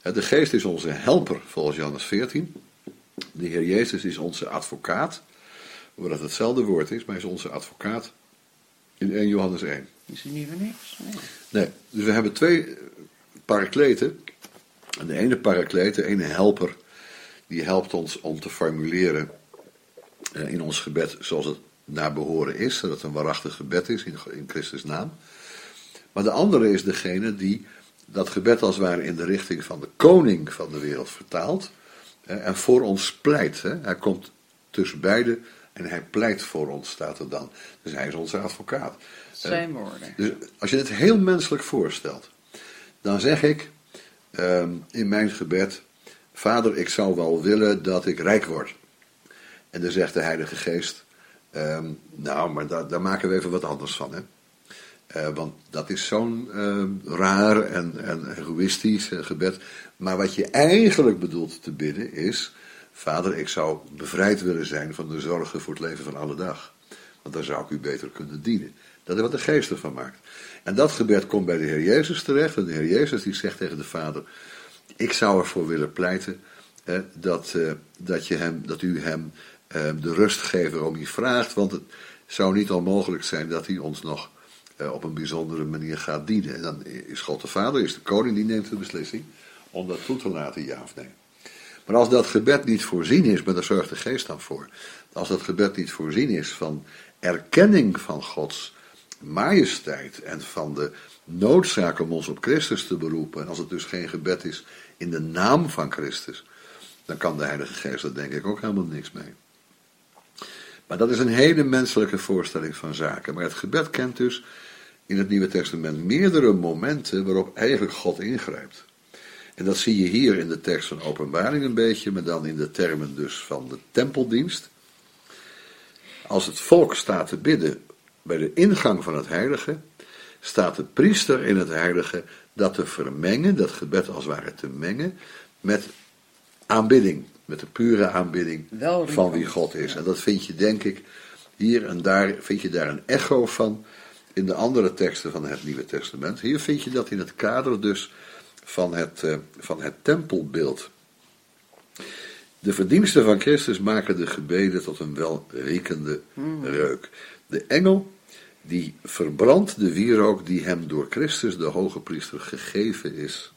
De geest is onze helper, volgens Johannes veertien. De Heer Jezus is onze advocaat. Omdat het hetzelfde woord is, maar hij is onze advocaat in Eerste Johannes één. Is hij niet meer niks? Nee. nee, dus we hebben twee parakleten. En de ene parakleet, de ene helper, die helpt ons om te formuleren in ons gebed zoals het naar behoren is, dat het een waarachtig gebed is in Christus' naam. Maar de andere is degene die dat gebed als het ware in de richting van de koning van de wereld vertaalt en voor ons pleit. Hij komt tussen beiden en hij pleit voor ons, staat er dan. Dus hij is onze advocaat. Zijn woorden. Dus als je het heel menselijk voorstelt, dan zeg ik in mijn gebed: Vader, ik zou wel willen dat ik rijk word. En dan zegt de Heilige Geest: Um, nou, maar daar, daar maken we even wat anders van, hè. Uh, want dat is zo'n uh, raar en, en egoïstisch uh, gebed. Maar wat je eigenlijk bedoelt te bidden is: Vader, ik zou bevrijd willen zijn van de zorgen voor het leven van alle dag. Want dan zou ik u beter kunnen dienen. Dat is wat de Geest ervan maakt. En dat gebed komt bij de Heer Jezus terecht. En de Heer Jezus die zegt tegen de Vader: ik zou ervoor willen pleiten uh, dat, uh, dat, je hem, dat u hem... de rust geven waarom hij vraagt, want het zou niet onmogelijk zijn dat hij ons nog op een bijzondere manier gaat dienen. En dan is God de Vader, is de koning, die neemt de beslissing om dat toe te laten, ja of nee. Maar als dat gebed niet voorzien is, maar daar zorgt de Geest dan voor, als dat gebed niet voorzien is van erkenning van Gods majesteit en van de noodzaak om ons op Christus te beroepen, en als het dus geen gebed is in de naam van Christus, dan kan de Heilige Geest daar denk ik ook helemaal niks mee. Maar dat is een hele menselijke voorstelling van zaken. Maar het gebed kent dus in het Nieuwe Testament meerdere momenten waarop eigenlijk God ingrijpt. En dat zie je hier in de tekst van Openbaring een beetje, maar dan in de termen dus van de tempeldienst. Als het volk staat te bidden bij de ingang van het heilige, staat de priester in het heilige dat te vermengen, dat gebed als het ware te mengen, met aanbidding. Met de pure aanbidding van wie God is. En dat vind je denk ik hier en daar, vind je daar een echo van in de andere teksten van het Nieuwe Testament. Hier vind je dat in het kader dus van het, van het tempelbeeld. De verdiensten van Christus maken de gebeden tot een welriekende hmm. reuk. De engel die verbrandt de wierook die hem door Christus de hoge priester gegeven is.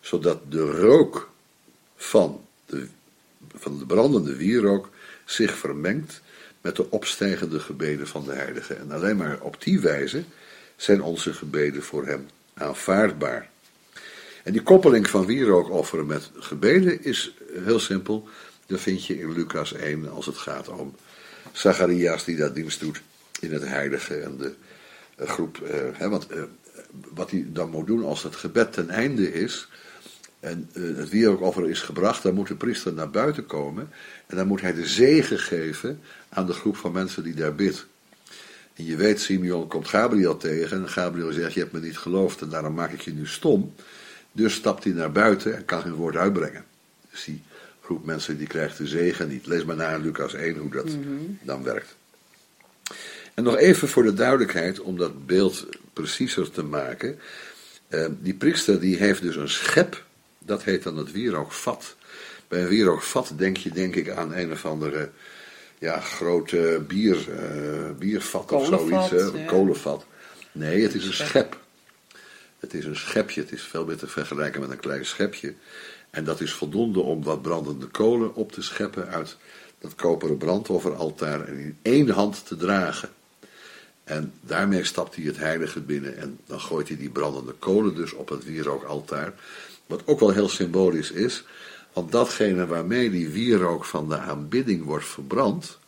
Zodat de rook Van de, van de brandende wierook zich vermengt met de opstijgende gebeden van de heiligen. En alleen maar op die wijze zijn onze gebeden voor hem aanvaardbaar. En die koppeling van wierookofferen met gebeden is heel simpel. Dat vind je in Lucas één als het gaat om Zacharias die daar dienst doet in het heilige en de groep. Eh, want eh, wat hij dan moet doen als het gebed ten einde is. En het wierookoffer is gebracht, dan moet de priester naar buiten komen. En dan moet hij de zegen geven aan de groep van mensen die daar bidt. En je weet, Simeon komt Gabriel tegen. En Gabriel zegt, je hebt me niet geloofd en daarom maak ik je nu stom. Dus stapt hij naar buiten en kan geen woord uitbrengen. Dus die groep mensen die krijgt de zegen niet. Lees maar na in Lucas één hoe dat mm-hmm. dan werkt. En nog even voor de duidelijkheid, om dat beeld preciezer te maken. Die priester die heeft dus een schep. Dat heet dan het wierookvat. Bij een wierookvat denk je denk ik aan een of andere ja, grote bier, uh, biervat of zoiets. Een ja. kolenvat. Nee, het is een schep. Het is een schepje. Het is veel meer te vergelijken met een klein schepje. En dat is voldoende om wat brandende kolen op te scheppen uit dat koperen brandofferaltaar en in één hand te dragen. En daarmee stapt hij het heilige binnen en dan gooit hij die brandende kolen dus op het wierookaltaar. Wat ook wel heel symbolisch is, want datgene waarmee die wierook van de aanbidding wordt verbrand,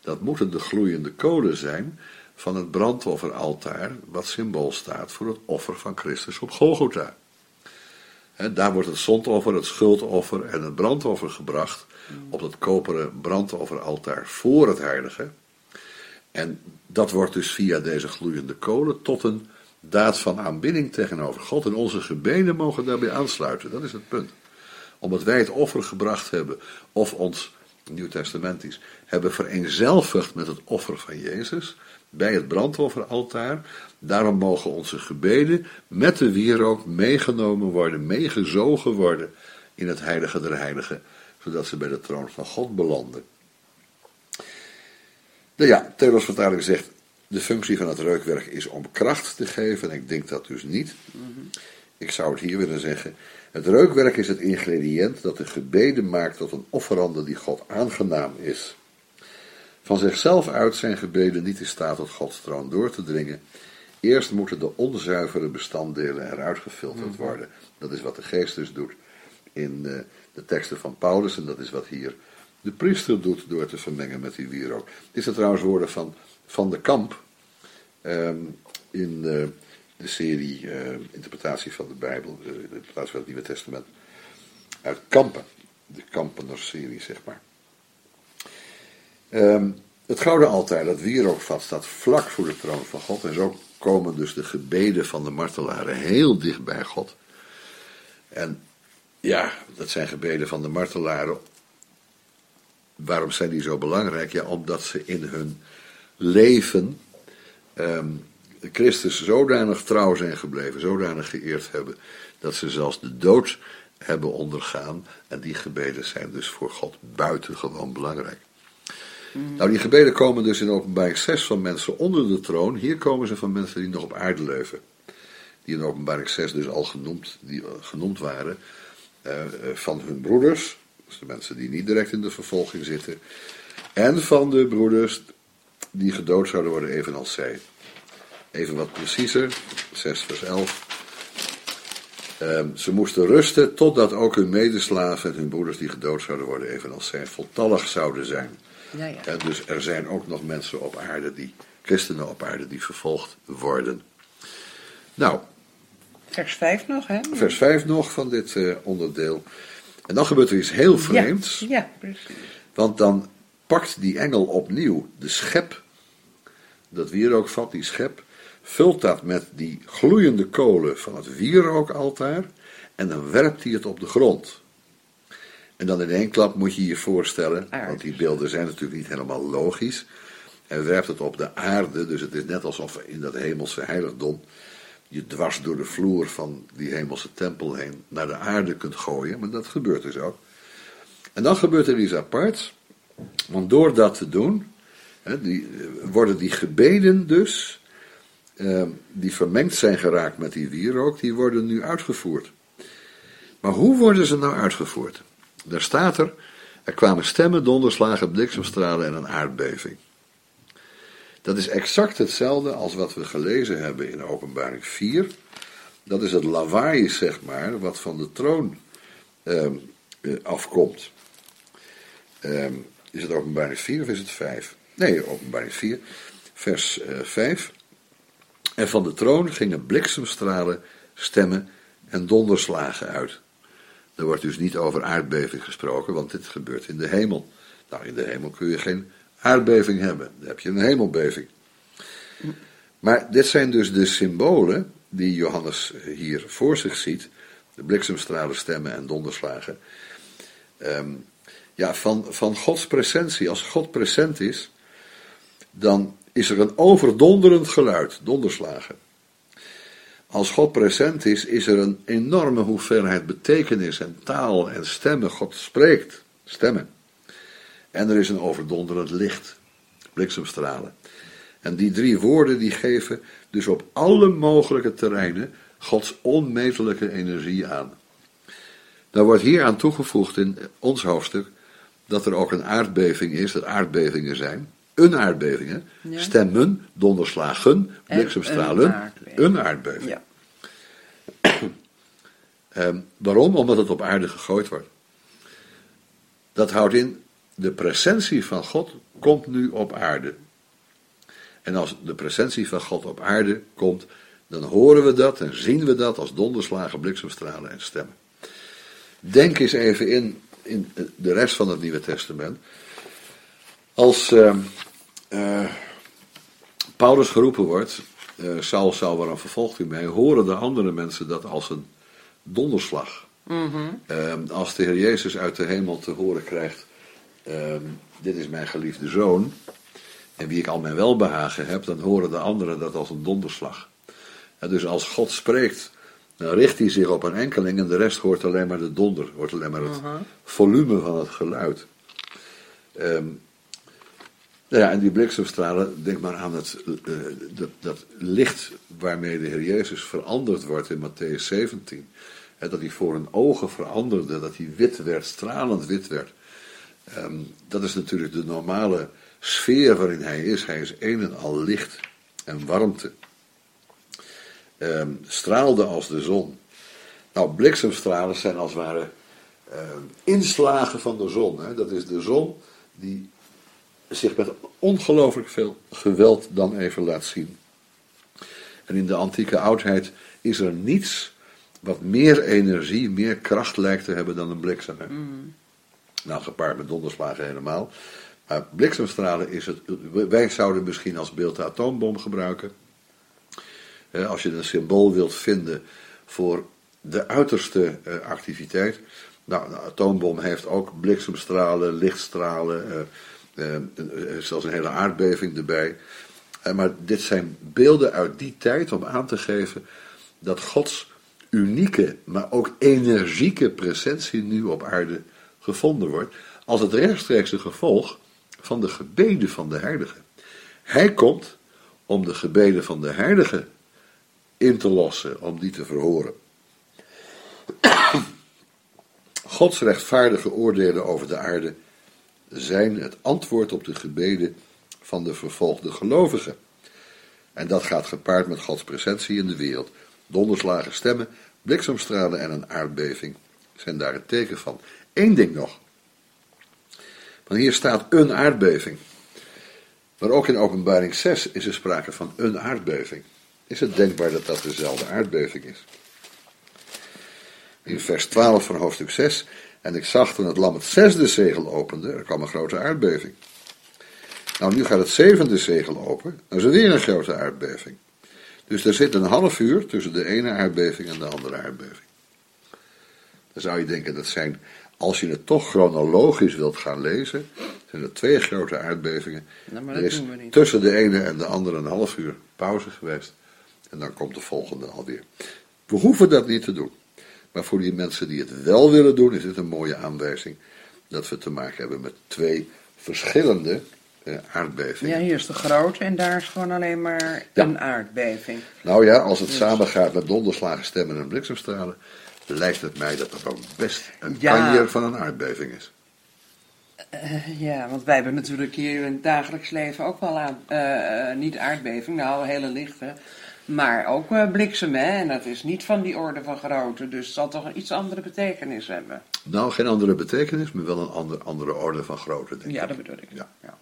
dat moeten de gloeiende kolen zijn van het brandofferaltaar, wat symbool staat voor het offer van Christus op Golgotha. En daar wordt het zondoffer, het schuldoffer en het brandoffer gebracht op dat koperen brandofferaltaar voor het heilige. En dat wordt dus via deze gloeiende kolen tot een daad van aanbidding tegenover God, en onze gebeden mogen daarbij aansluiten. Dat is het punt. Omdat wij het offer gebracht hebben, of ons nieuwtestamentisch hebben vereenzelvigd met het offer van Jezus bij het brandofferaltaar, daarom mogen onze gebeden met de wierook meegenomen worden, meegezogen worden in het heilige der heiligen, zodat ze bij de troon van God belanden. Nou ja, Thelos vertaling zegt: de functie van het reukwerk is om kracht te geven, en ik denk dat dus niet. Mm-hmm. Ik zou het hier willen zeggen, het reukwerk is het ingrediënt dat de gebeden maakt tot een offerande die God aangenaam is. Van zichzelf uit zijn gebeden niet in staat tot Gods troon door te dringen. Eerst moeten de onzuivere bestanddelen eruit gefilterd worden. Dat is wat de geest dus doet in de teksten van Paulus en dat is wat hier de priester doet door te vermengen met die wierook. Dit zijn trouwens woorden van Van de Kamp um, in uh, de serie uh, Interpretatie van de Bijbel, uh, Interpretatie van het Nieuwe Testament, uit Kampen, de Kampeners-serie zeg maar. Um, het gouden altaar, dat wierookvat, staat vlak voor de troon van God en zo komen dus de gebeden van de martelaren heel dicht bij God. En ja, dat zijn gebeden van de martelaren. Waarom zijn die zo belangrijk? Ja, omdat ze in hun leven um, Christus zodanig trouw zijn gebleven, zodanig geëerd hebben, dat ze zelfs de dood hebben ondergaan. En die gebeden zijn dus voor God buitengewoon belangrijk. Mm. Nou, die gebeden komen dus in Openbaring zes van mensen onder de troon. Hier komen ze van mensen die nog op aarde leven. Die in Openbaring zes dus al genoemd, die, uh, genoemd waren uh, uh, van hun broeders. Dus de mensen die niet direct in de vervolging zitten. En van de broeders die gedood zouden worden evenals zij. Even wat preciezer, zes vers elf. Um, ze moesten rusten totdat ook hun medeslaven en hun broeders die gedood zouden worden evenals zij voltallig zouden zijn. Ja, ja. En dus er zijn ook nog mensen op aarde, die christenen op aarde, die vervolgd worden. Nou. Vers vijf nog, hè? Vers vijf nog van dit uh, onderdeel. En dan gebeurt er iets heel vreemds. Ja, ja, precies. Want dan pakt die engel opnieuw de schep, dat wierookvat, die schep, vult dat met die gloeiende kolen van het wierookaltaar en dan werpt hij het op de grond. En dan in één klap moet je je voorstellen, aardig, want die beelden zijn natuurlijk niet helemaal logisch, hij werpt het op de aarde, dus het is net alsof in dat hemelse heiligdom je dwars door de vloer van die hemelse tempel heen naar de aarde kunt gooien, maar dat gebeurt dus ook. En dan gebeurt er iets aparts, want door dat te doen, hè, die, worden die gebeden dus, eh, die vermengd zijn geraakt met die wierook, die worden nu uitgevoerd. Maar hoe worden ze nou uitgevoerd? Daar staat er, er kwamen stemmen, donderslagen, bliksemstralen en een aardbeving. Dat is exact hetzelfde als wat we gelezen hebben in Openbaring vier. Dat is het lawaai, zeg maar, wat van de troon eh, afkomt. Eh, is het Openbaring vier of is het vijf? Nee, Openbaring vier, vers eh, vijf. En van de troon gingen bliksemstralen, stemmen en donderslagen uit. Er wordt dus niet over aardbeving gesproken, want dit gebeurt in de hemel. Nou, in de hemel kun je geen aardbeving hebben, dan heb je een hemelbeving. Maar dit zijn dus de symbolen die Johannes hier voor zich ziet, de bliksemstralen, stemmen en donderslagen, um, ja, van, van Gods presentie. Als God present is, dan is er een overdonderend geluid, donderslagen. Als God present is, is er een enorme hoeveelheid betekenis en taal en stemmen. God spreekt, stemmen. En er is een overdonderend licht, bliksemstralen. En die drie woorden die geven dus op alle mogelijke terreinen Gods onmetelijke energie aan. Daar wordt hier aan toegevoegd in ons hoofdstuk dat er ook een aardbeving is, dat aardbevingen zijn. Een aardbeving, hè? Ja. Stemmen, donderslagen, bliksemstralen, een aardbeving. Een aardbeving. Ja. um, waarom? Omdat het op aarde gegooid wordt. Dat houdt in, de presentie van God komt nu op aarde. En als de presentie van God op aarde komt, dan horen we dat en zien we dat als donderslagen, bliksemstralen en stemmen. Denk eens even in, in de rest van het Nieuwe Testament. Als uh, uh, Paulus geroepen wordt, uh, Saul, Saul, waarom vervolgt u mij, horen de andere mensen dat als een donderslag. Mm-hmm. Uh, als de Heer Jezus uit de hemel te horen krijgt, Uh, dit is mijn geliefde zoon, en wie ik al mijn welbehagen heb, dan horen de anderen dat als een donderslag. En dus als God spreekt, dan richt hij zich op een enkeling en de rest hoort alleen maar de donder, hoort alleen maar het uh-huh. volume van het geluid. Um, Nou ja, en die bliksemstralen, denk maar aan het, uh, dat, dat licht waarmee de Heer Jezus veranderd wordt in Mattheüs zeventien. Hè, dat hij voor hun ogen veranderde, dat hij wit werd, stralend wit werd. Um, dat is natuurlijk de normale sfeer waarin hij is. Hij is een en al licht en warmte. Um, straalde als de zon. Nou, bliksemstralen zijn als het ware um, inslagen van de zon. Hè. Dat is de zon die zich met ongelooflijk veel geweld dan even laat zien. En in de antieke oudheid is er niets wat meer energie, meer kracht lijkt te hebben dan een bliksem. Mm. Nou, gepaard met donderslagen helemaal. Maar bliksemstralen is het... Wij zouden misschien als beeld de atoombom gebruiken. Als je een symbool wilt vinden voor de uiterste activiteit. Nou, de atoombom heeft ook bliksemstralen, lichtstralen, zelfs een hele aardbeving erbij. Maar dit zijn beelden uit die tijd om aan te geven dat Gods unieke, maar ook energieke presentie nu op aarde gevonden wordt, als het rechtstreekse gevolg van de gebeden van de heiligen. Hij komt om de gebeden van de heiligen in te lossen, om die te verhoren. Gods rechtvaardige oordelen over de aarde zijn het antwoord op de gebeden van de vervolgde gelovigen. En dat gaat gepaard met Gods presentie in de wereld. Donderslagen, stemmen, bliksemstralen en een aardbeving zijn daar het teken van. Eén ding nog. Want hier staat een aardbeving. Maar ook in Openbaring zes is er sprake van een aardbeving. Is het denkbaar dat dat dezelfde aardbeving is? In vers twaalf van hoofdstuk zes. En ik zag toen het lam het zesde zegel opende, er kwam een grote aardbeving. Nou, nu gaat het zevende zegel open, dan is er weer een grote aardbeving. Dus er zit een half uur tussen de ene aardbeving en de andere aardbeving. Dan zou je denken, dat zijn, als je het toch chronologisch wilt gaan lezen, zijn er twee grote aardbevingen. Nou, maar dat er is doen we niet. Tussen de ene en de andere een half uur pauze geweest. En dan komt de volgende alweer. We hoeven dat niet te doen. Maar voor die mensen die het wel willen doen, is dit een mooie aanwijzing dat we te maken hebben met twee verschillende eh, aardbevingen. Ja, hier is de grote en daar is gewoon alleen maar ja. een aardbeving. Nou ja, als het dus samengaat met donderslagen, stemmen en bliksemstralen, lijkt het mij dat dat ook best een kanjer ja. van een aardbeving is. Uh, ja, want wij hebben natuurlijk hier in het dagelijks leven ook wel aan, uh, niet aardbeving, nou hele lichte, maar ook uh, bliksem, hè? En dat is niet van die orde van grootte, dus het zal toch een iets andere betekenis hebben. Nou, geen andere betekenis, maar wel een ander, andere orde van grootte, denk ja, ik. Ja, dat bedoel ik. Ja. Ja.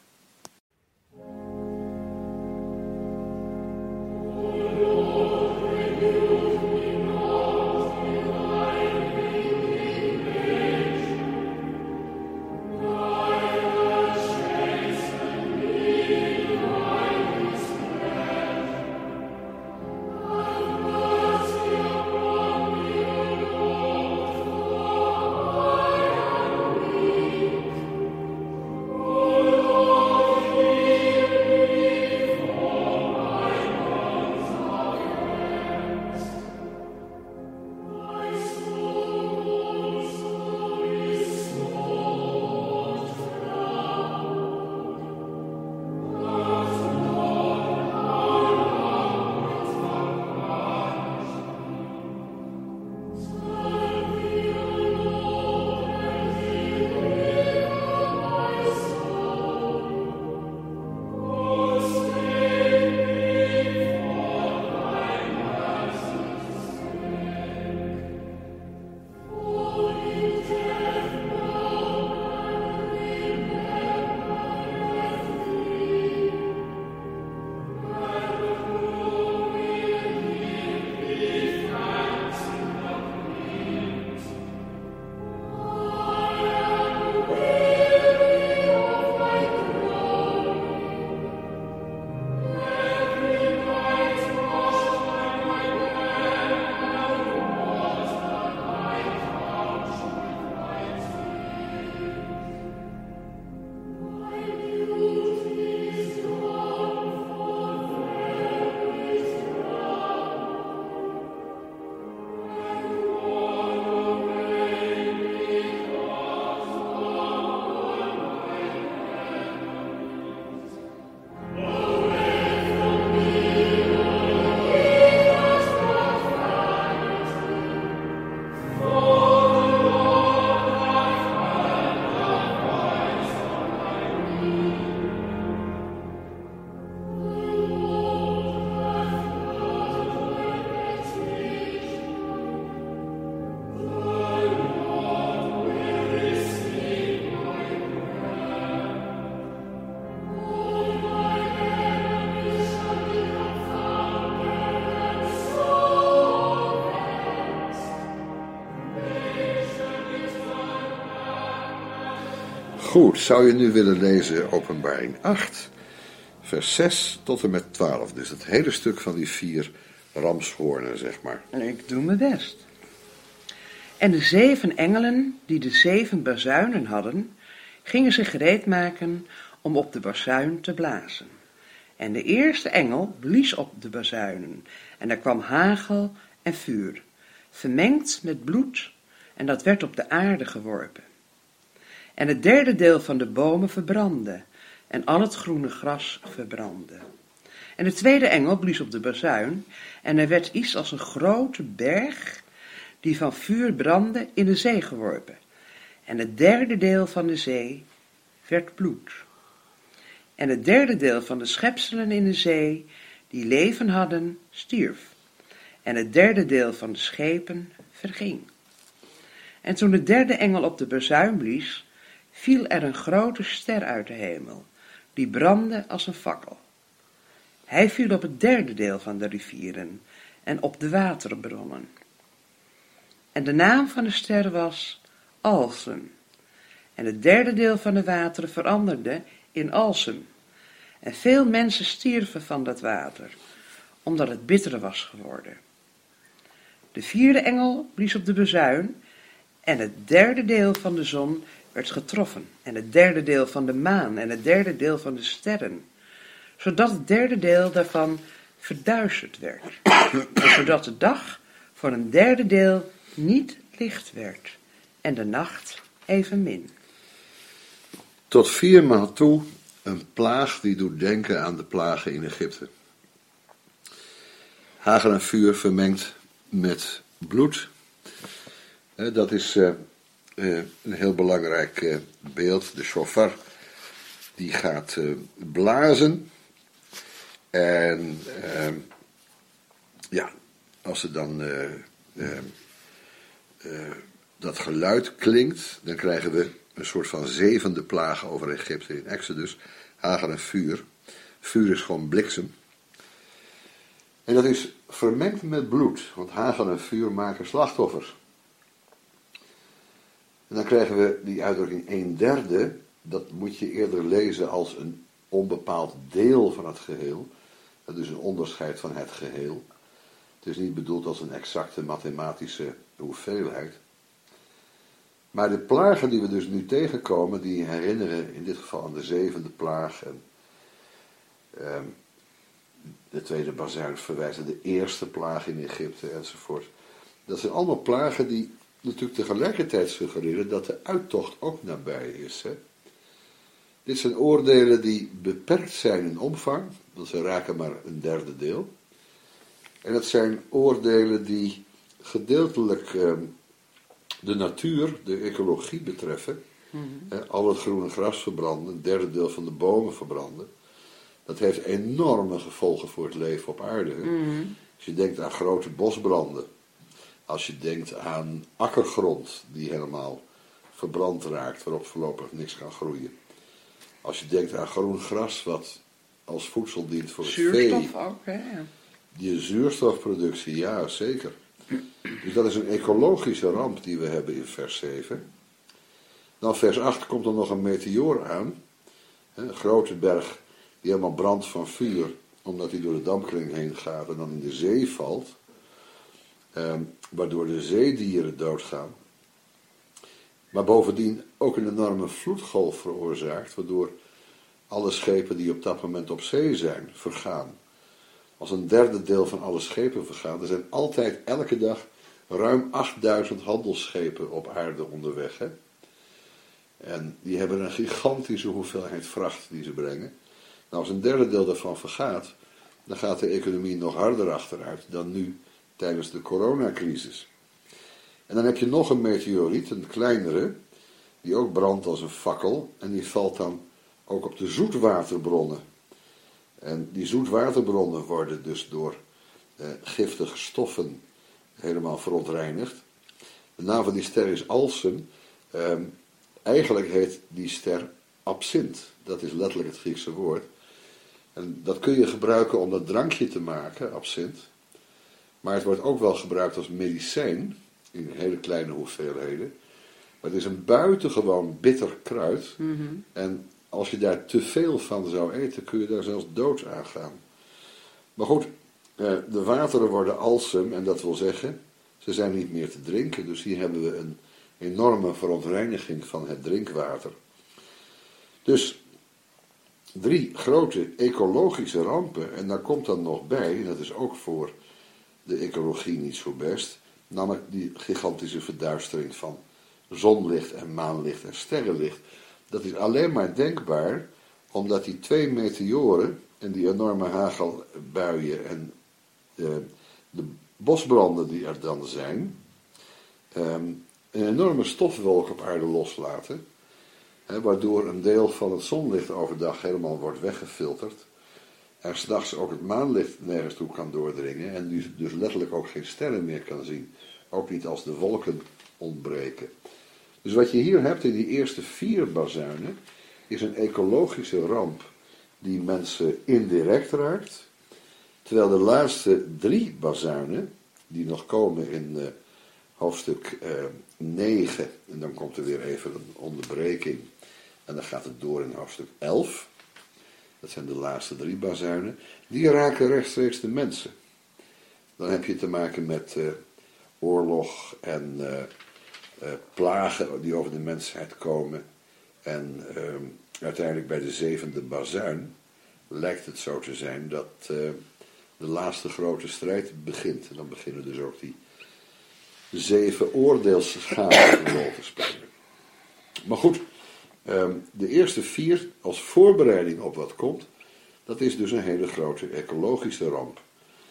Goed, zou je nu willen lezen Openbaring acht, vers zes tot en met twaalf. Dus het hele stuk van die vier ramshoornen, zeg maar. Ik doe mijn best. En de zeven engelen die de zeven bazuinen hadden, gingen zich gereed maken om op de bazuin te blazen. En de eerste engel blies op de bazuinen, en er kwam hagel en vuur, vermengd met bloed, en dat werd op de aarde geworpen. En het derde deel van de bomen verbrandde, en al het groene gras verbrandde. En de tweede engel blies op de bazuin, en er werd iets als een grote berg, die van vuur brandde, in de zee geworpen. En het derde deel van de zee werd bloed. En het derde deel van de schepselen in de zee, die leven hadden, stierf. En het derde deel van de schepen verging. En toen de derde engel op de bazuin blies, viel er een grote ster uit de hemel, die brandde als een fakkel. Hij viel op het derde deel van de rivieren en op de waterbronnen. En de naam van de ster was Alsem. En het derde deel van de wateren veranderde in Alsem. En veel mensen stierven van dat water, omdat het bitter was geworden. De vierde engel blies op de bazuin, en het derde deel van de zon werd getroffen, en het derde deel van de maan, en het derde deel van de sterren, zodat het derde deel daarvan verduisterd werd, zodat de dag voor een derde deel niet licht werd, en de nacht evenmin. Tot viermaal toe een plaag die doet denken aan de plagen in Egypte. Hagel en vuur vermengd met bloed. Dat is een heel belangrijk beeld. De shofar, die gaat blazen. En ja, als er dan dat geluid klinkt, dan krijgen we een soort van zevende plaag over Egypte in Exodus. Hagel en vuur. Vuur is gewoon bliksem. En dat is vermengd met bloed, want hagel en vuur maken slachtoffers. En dan krijgen we die uitdrukking een derde, dat moet je eerder lezen als een onbepaald deel van het geheel. Dat is een onderscheid van het geheel. Het is niet bedoeld als een exacte mathematische hoeveelheid. Maar de plagen die we dus nu tegenkomen, die herinneren in dit geval aan de zevende plaag. En, um, de tweede bazuin verwijst naar de eerste plaag in Egypte enzovoort. Dat zijn allemaal plagen die natuurlijk tegelijkertijd suggereren dat de uittocht ook nabij is. Hè? Dit zijn oordelen die beperkt zijn in omvang, want ze raken maar een derde deel. En dat zijn oordelen die gedeeltelijk um, de natuur, de ecologie betreffen. Mm-hmm. Hè, al het groene gras verbranden, een derde deel van de bomen verbranden. Dat heeft enorme gevolgen voor het leven op aarde. Mm-hmm. Als je denkt aan grote bosbranden, als je denkt aan akkergrond die helemaal verbrand raakt, waarop voorlopig niks kan groeien. Als je denkt aan groen gras wat als voedsel dient voor het vee. Zuurstof ook, hè? Die zuurstofproductie, ja, zeker. Dus dat is een ecologische ramp die we hebben in vers zeven. Dan vers acht komt er nog een meteoor aan. Een grote berg die helemaal brandt van vuur, omdat hij door de dampkring heen gaat en dan in de zee valt. Eh, waardoor de zeedieren doodgaan. Maar bovendien ook een enorme vloedgolf veroorzaakt, waardoor alle schepen die op dat moment op zee zijn, vergaan. Als een derde deel van alle schepen vergaan. Er zijn altijd elke dag ruim achtduizend handelsschepen op aarde onderweg. Hè? En die hebben een gigantische hoeveelheid vracht die ze brengen. Nou, als een derde deel daarvan vergaat, dan gaat de economie nog harder achteruit dan nu tijdens de coronacrisis. En dan heb je nog een meteoriet, een kleinere, die ook brandt als een fakkel en die valt dan ook op de zoetwaterbronnen. En die zoetwaterbronnen worden dus door eh, giftige stoffen helemaal verontreinigd. De naam van die ster is Alsem. Eh, eigenlijk heet die ster absint. Dat is letterlijk het Griekse woord. En dat kun je gebruiken om dat drankje te maken, absint. Maar het wordt ook wel gebruikt als medicijn, in hele kleine hoeveelheden. Maar het is een buitengewoon bitter kruid. Mm-hmm. En als je daar te veel van zou eten, kun je daar zelfs dood aan gaan. Maar goed, de wateren worden alsem en dat wil zeggen, ze zijn niet meer te drinken. Dus hier hebben we een enorme verontreiniging van het drinkwater. Dus drie grote ecologische rampen. En daar komt dan nog bij, en dat is ook voor de ecologie niet zo best, namelijk die gigantische verduistering van zonlicht en maanlicht en sterrenlicht. Dat is alleen maar denkbaar omdat die twee meteoren en die enorme hagelbuien en eh, de bosbranden die er dan zijn, eh, een enorme stofwolk op aarde loslaten, hè, waardoor een deel van het zonlicht overdag helemaal wordt weggefilterd en 's nachts ook het maanlicht nergens toe kan doordringen en dus, dus letterlijk ook geen sterren meer kan zien, ook niet als de wolken ontbreken. Dus wat je hier hebt in die eerste vier bazuinen is een ecologische ramp die mensen indirect raakt, terwijl de laatste drie bazuinen die nog komen in uh, hoofdstuk uh, negen, en dan komt er weer even een onderbreking en dan gaat het door in hoofdstuk elf, dat zijn de laatste drie bazuinen, die raken rechtstreeks de mensen. Dan heb je te maken met uh, oorlog en uh, uh, plagen die over de mensheid komen en uh, uiteindelijk bij de zevende bazuin lijkt het zo te zijn dat uh, de laatste grote strijd begint. En dan beginnen dus ook die zeven oordeelsschalen een rol te spelen. Maar goed, um, de eerste vier als voorbereiding op wat komt, dat is dus een hele grote ecologische ramp.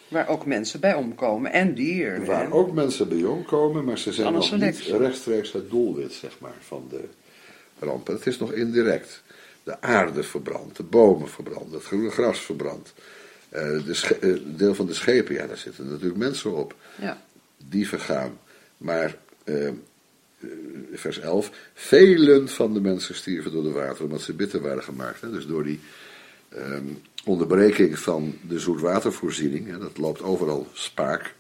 Waar ook mensen bij omkomen en dieren. Waar hè? ook mensen bij omkomen, maar ze zijn nog niet rechtstreeks het doelwit zeg maar, van de ramp. Het is nog indirect. De aarde verbrandt, de bomen verbranden, het groene gras verbrandt. Uh, de sche- uh, deel van de schepen, ja, daar zitten natuurlijk mensen op. Ja. Die vergaan. Maar, uh, vers elf, velen van de mensen stierven door de wateren, omdat ze bitter waren gemaakt. Hè? Dus door die uh, onderbreking van de zoetwatervoorziening, hè? Dat loopt overal spaak.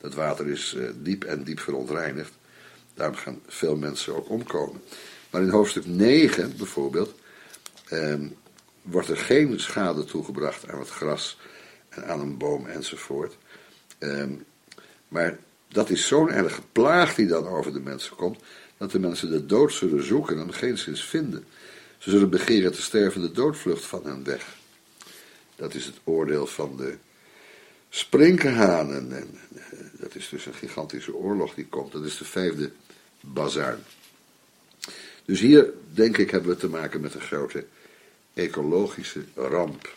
Dat water is uh, diep en diep verontreinigd. Daarom gaan veel mensen ook omkomen. Maar in hoofdstuk negen bijvoorbeeld eh, wordt er geen schade toegebracht aan het gras en aan een boom enzovoort. Eh, maar dat is zo'n erge plaag die dan over de mensen komt, dat de mensen de dood zullen zoeken en hem geenszins vinden. Ze zullen begeren te sterven, de doodvlucht van hen weg. Dat is het oordeel van de sprinkhanen. En dat is dus een gigantische oorlog die komt. Dat is de vijfde bazuin. Dus hier, denk ik, hebben we te maken met een grote ecologische ramp.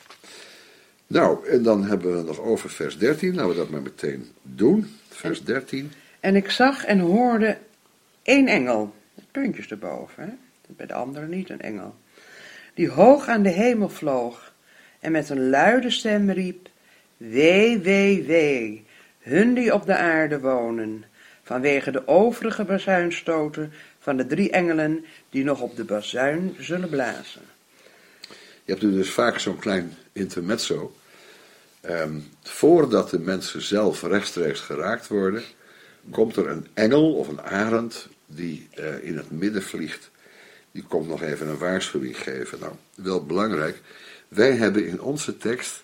Nou, en dan hebben we nog over vers dertien. Laten we dat maar meteen doen. Vers dertien. En ik zag en hoorde één engel. Met puntjes erboven. Hè? Bij de anderen niet een engel. Die hoog aan de hemel vloog. En met een luide stem riep. Wee, wee, wee. Hun die op de aarde wonen. Vanwege de overige bazuinstoten van de drie engelen die nog op de bazuin zullen blazen. Je hebt nu dus vaak zo'n klein intermezzo. Um, voordat de mensen zelf rechtstreeks geraakt worden, komt er een engel of een arend die uh, in het midden vliegt. Die komt nog even een waarschuwing geven. Nou, wel belangrijk. Wij hebben in onze tekst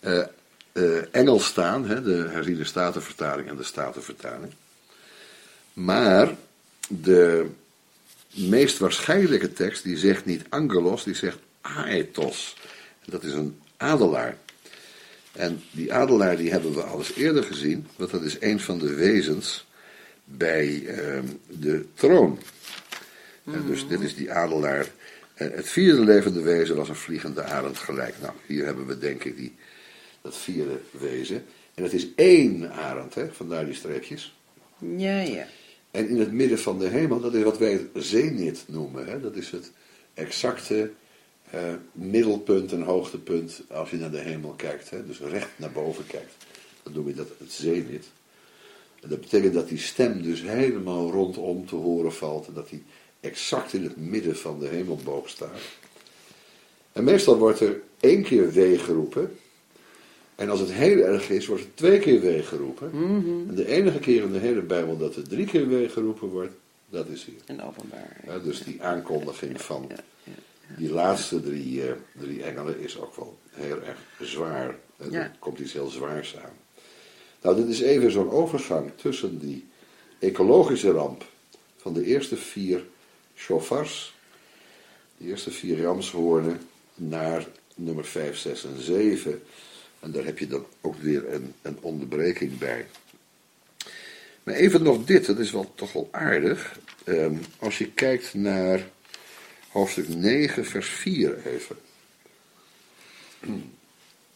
uh, uh, engel staan, hè, de herziene statenvertaling en de statenvertaling. Maar de meest waarschijnlijke tekst, die zegt niet angelos, die zegt aetos. Dat is een adelaar. En die adelaar die hebben we al eens eerder gezien, want dat is een van de wezens bij uh, de troon. Mm-hmm. En dus dit is die adelaar. En het vierde levende wezen was een vliegende arend gelijk. Nou, hier hebben we denk ik die, dat vierde wezen. En dat is één arend, hè? Vandaar die streepjes. Ja, ja. En in het midden van de hemel, dat is wat wij het zenit noemen. Hè? Dat is het exacte eh, middelpunt en hoogtepunt als je naar de hemel kijkt. Hè? Dus recht naar boven kijkt. Dan noem je dat het zenit. En dat betekent dat die stem dus helemaal rondom te horen valt. En dat die exact in het midden van de hemelboog staat. En meestal wordt er één keer W geroepen. En als het heel erg is, wordt het twee keer weegeroepen. Mm-hmm. En de enige keer in de hele Bijbel dat er drie keer weegeroepen wordt, Dat is hier. En Openbaring. Ja, dus die aankondiging van die laatste drie, uh, drie engelen is ook wel heel erg zwaar. Er ja. komt iets heel zwaars aan. Nou, dit is even zo'n overgang tussen die ecologische ramp van de eerste vier shofars, de eerste vier ramshoornen, naar nummer vijf, zes en zeven. En daar heb je dan ook weer een, een onderbreking bij. Maar even nog dit, dat is wel toch wel aardig. Um, als je kijkt naar hoofdstuk negen, vers vier even.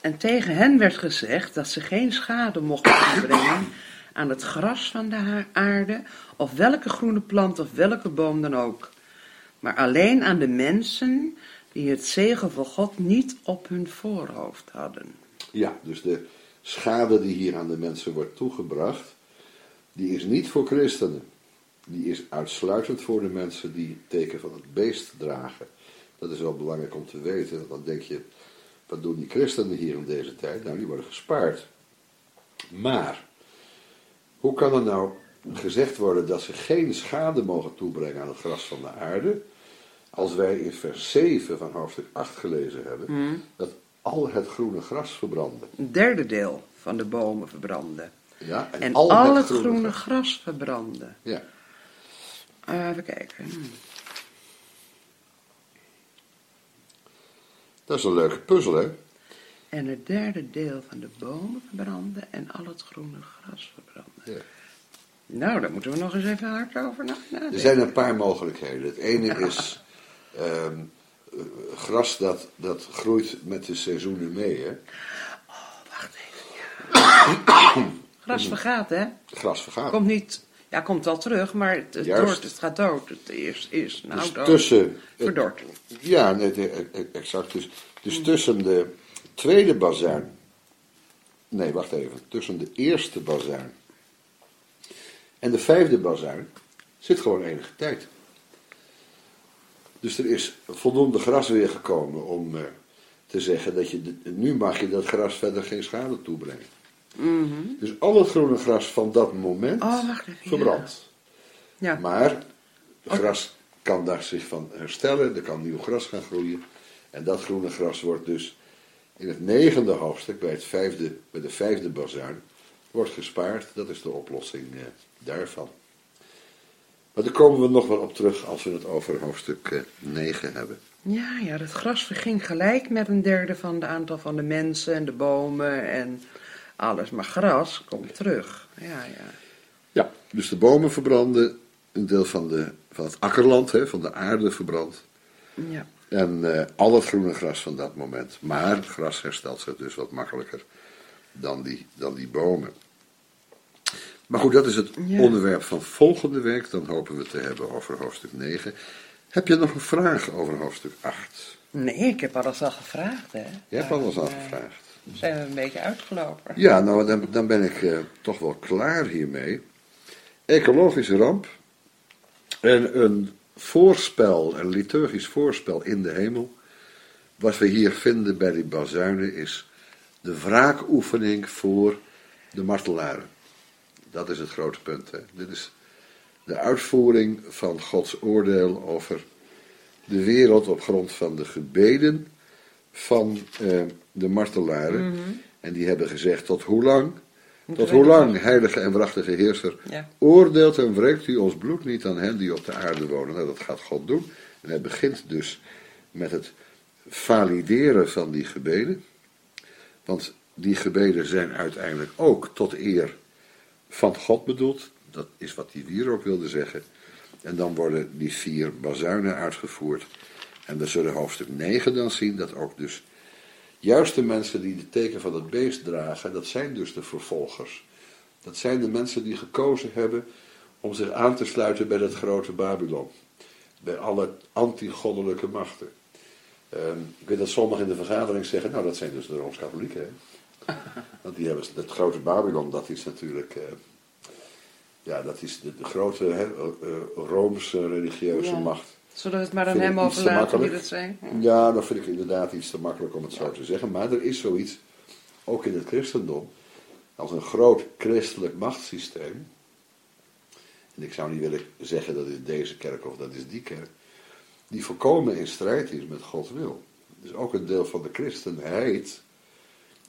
En tegen hen werd gezegd dat ze geen schade mochten aanbrengen aan het gras van de aarde, of welke groene plant of welke boom dan ook. Maar alleen aan de mensen die het zegel van God niet op hun voorhoofd hadden. Ja, dus de schade die hier aan de mensen wordt toegebracht, die is niet voor christenen. Die is uitsluitend voor de mensen die het teken van het beest dragen. Dat is wel belangrijk om te weten, want dan denk je, wat doen die christenen hier in deze tijd? Nou, die worden gespaard. Maar, hoe kan er nou gezegd worden dat ze geen schade mogen toebrengen aan het gras van de aarde, als wij in vers zeven van hoofdstuk acht gelezen hebben, mm. dat al het groene gras verbrandde. Een derde deel van de bomen verbrandde. Ja, en, en al, al het groene, groene gras. gras verbrandde. Ja. Uh, even kijken. Hmm. Dat is een leuke puzzel, hè? En het derde deel van de bomen verbrandde en al het groene gras verbrandde. Ja. Nou, daar moeten we nog eens even hard over nadenken. Er zijn een paar mogelijkheden. Het ene ja. is um, gras dat, dat groeit met de seizoenen mee, hè? Oh, wacht even. Ja. Gras vergaat, hè? Gras vergaat. Komt niet... Ja, komt al terug, maar het, het, doort, het gaat dood. Het is, is nou dus dood. Tussen, verdord. Het, ja, nee, exact. Dus, dus tussen de tweede bazuin... Nee, wacht even. Tussen de eerste bazuin en de vijfde bazuin zit gewoon enige tijd. Dus er is voldoende gras weer gekomen om uh, te zeggen dat je... De, nu mag je dat gras verder geen schade toebrengen. Mm-hmm. Dus al het groene gras van dat moment oh, wacht, ja. verbrandt. Ja. Maar het gras kan daar zich van herstellen, er kan nieuw gras gaan groeien. En dat groene gras wordt dus in het negende hoofdstuk, bij, het vijfde, bij de vijfde bazuin, wordt gespaard. Dat is de oplossing eh, daarvan. Maar daar komen we nog wel op terug als we het over hoofdstuk eh, negen hebben. Ja, ja, dat gras verging gelijk met een derde van de aantal van de mensen en de bomen en... Alles, maar gras komt terug. Ja, ja. ja dus de bomen verbranden, een deel van, de, van het akkerland, hè, van de aarde verbrand. Ja. En uh, al het groene gras van dat moment. Maar het gras herstelt zich dus wat makkelijker dan die, dan die bomen. Maar goed, dat is het ja. onderwerp van volgende week. Dan hopen we het te hebben over hoofdstuk negen. Heb je nog een vraag over hoofdstuk acht? Nee, ik heb alles al gevraagd, hè. Jij hebt alles al gevraagd. Zijn we een beetje uitgelopen. Ja, nou, dan, dan ben ik uh, toch wel klaar hiermee. Ecologische ramp. En een voorspel, een liturgisch voorspel in de hemel. Wat we hier vinden bij die bazuinen is de wraakoefening voor de martelaren. Dat is het grote punt. Hè? Dit is de uitvoering van Gods oordeel over de wereld op grond van de gebeden van uh, de martelaren. Mm-hmm. En die hebben gezegd, tot hoe lang, tot hoe lang, heilige en waarachtige heerser, ja. oordeelt en wreekt u ons bloed niet aan hen die op de aarde wonen. Nou, dat gaat God doen. En hij begint dus met het valideren van die gebeden. Want die gebeden zijn uiteindelijk ook tot eer van God bedoeld. Dat is wat die wierook wilde zeggen. En dan worden die vier bazuinen uitgevoerd. En we zullen hoofdstuk negen dan zien dat ook dus juist de mensen die de teken van het beest dragen, dat zijn dus de vervolgers. Dat zijn de mensen die gekozen hebben om zich aan te sluiten bij dat grote Babylon. Bij alle antigoddelijke machten. Um, ik weet dat sommigen in de vergadering zeggen, nou dat zijn dus de Rooms-Katholieken. Hè? Want die hebben dat grote Babylon, dat is natuurlijk... Uh, ja, dat is de, de grote he, uh, Roomse religieuze ja. macht. Zullen we het maar aan hem overlaten wie dat zijn? Ja. ja, dat vind ik inderdaad iets te makkelijk om het ja. zo te zeggen. Maar er is zoiets, ook in het christendom, als een groot christelijk machtssysteem. en ik zou niet willen zeggen dat is deze kerk of dat is die kerk, die volkomen in strijd is met Gods wil. Dus ook een deel van de christenheid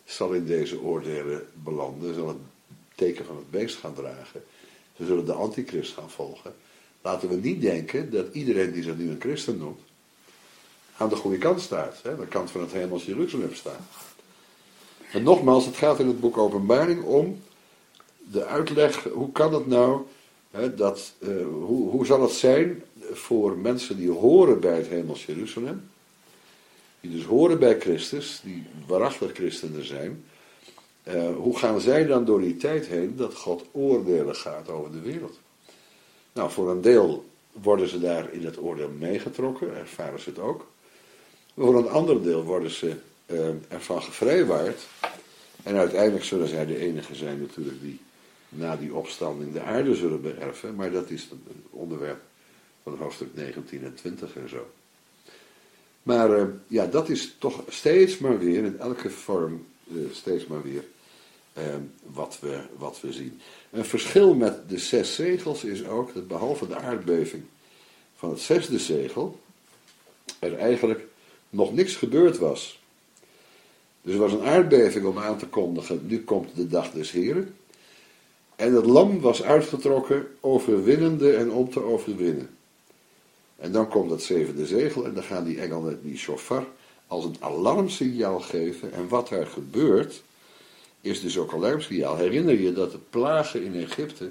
zal in deze oordelen belanden, zal het teken van het beest gaan dragen. Ze zullen de antichrist gaan volgen. Laten we niet denken dat iedereen die zich nu een christen noemt, aan de goede kant staat, hè, aan de kant van het hemels Jeruzalem staat. En nogmaals, het gaat in het boek Openbaring om de uitleg, hoe kan het nou, hè, dat, uh, hoe, hoe zal het zijn voor mensen die horen bij het hemels Jeruzalem, die dus horen bij Christus, die waarachtig christenen zijn, uh, hoe gaan zij dan door die tijd heen dat God oordelen gaat over de wereld? Nou, voor een deel worden ze daar in het oordeel meegetrokken, ervaren ze het ook. Maar voor een ander deel worden ze eh, ervan gevrijwaard. En uiteindelijk zullen zij de enige zijn natuurlijk die na die opstanding de aarde zullen beërven. Maar dat is het onderwerp van hoofdstuk negentien en twintig en zo. Maar eh, ja, dat is toch steeds maar weer, in elke vorm eh, steeds maar weer, eh, wat we, wat we zien. Een verschil met de zes zegels is ook dat behalve de aardbeving van het zesde zegel er eigenlijk nog niks gebeurd was. Dus er was een aardbeving om aan te kondigen, nu komt de dag des Heren. En het lam was uitgetrokken, overwinnende en om te overwinnen. En dan komt dat zevende zegel en dan gaan die engelen die shofar als een alarmsignaal geven. En wat daar gebeurt is dus ook een alarmsignaal. Herinner je dat de plagen in Egypte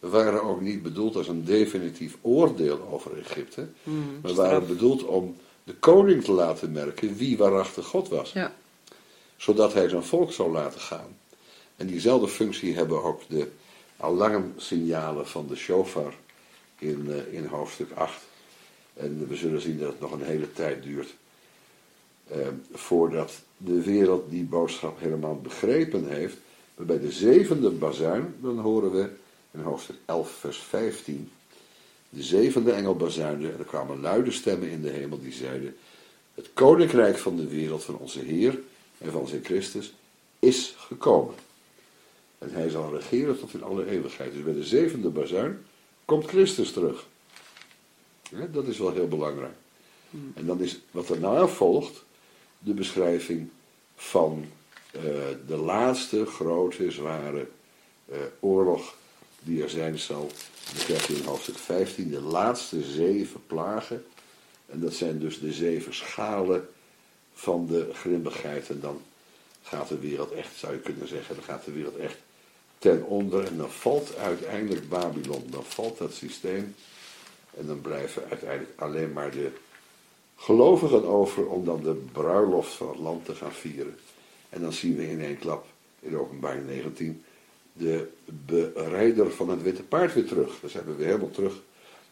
waren ook niet bedoeld als een definitief oordeel over Egypte, mm, maar waren bedoeld om de koning te laten merken wie waarachtig God was. Ja. Zodat hij zijn volk zou laten gaan. En diezelfde functie hebben ook de alarmsignalen van de shofar in, in hoofdstuk acht. En we zullen zien dat het nog een hele tijd duurt eh, voordat de wereld die boodschap helemaal begrepen heeft. Maar bij de zevende bazuin, dan horen we in hoofdstuk elf vers vijftien, de zevende engel bazuinde en er kwamen luide stemmen in de hemel die zeiden: het koninkrijk van de wereld van onze Heer en van zijn Christus is gekomen. En hij zal regeren tot in alle eeuwigheid. Dus bij de zevende bazuin komt Christus terug. Ja, dat is wel heel belangrijk. En dan is wat daarna volgt de beschrijving van uh, de laatste grote, zware uh, oorlog die er zijn zal. Dan krijg je in hoofdstuk vijftien de laatste zeven plagen. En dat zijn dus de zeven schalen van de grimmigheid. En dan gaat de wereld echt, zou je kunnen zeggen, dan gaat de wereld echt ten onder. En dan valt uiteindelijk Babylon, dan valt dat systeem. En dan blijven uiteindelijk alleen maar de gelovigen over om dan de bruiloft van het land te gaan vieren. En dan zien we in één klap, in Openbaring negentien, de berijder van het witte paard weer terug. Dus hebben we helemaal terug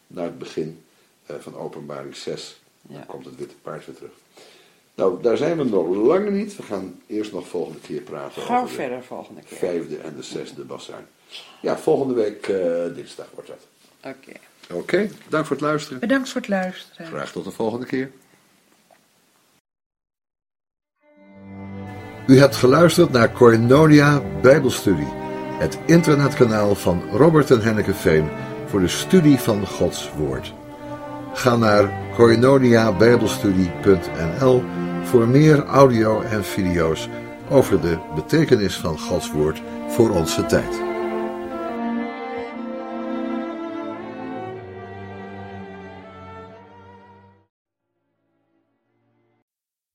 naar het begin van Openbaring zes. Dan ja. komt het witte paard weer terug. Nou, daar zijn we nog lang niet. We gaan eerst nog volgende keer praten Gauw over verder, de volgende keer. vijfde en de zesde bazuin. Ja, volgende week uh, dinsdag wordt dat. Oké. Okay. Oké, okay, bedankt voor het luisteren. Bedankt voor het luisteren. Graag tot de volgende keer. U hebt geluisterd naar Koinonia Bijbelstudie, het internetkanaal van Robert en Henneke Veen voor de studie van Gods Woord. Ga naar koinonia bijbelstudie punt n l voor meer audio en video's over de betekenis van Gods Woord voor onze tijd.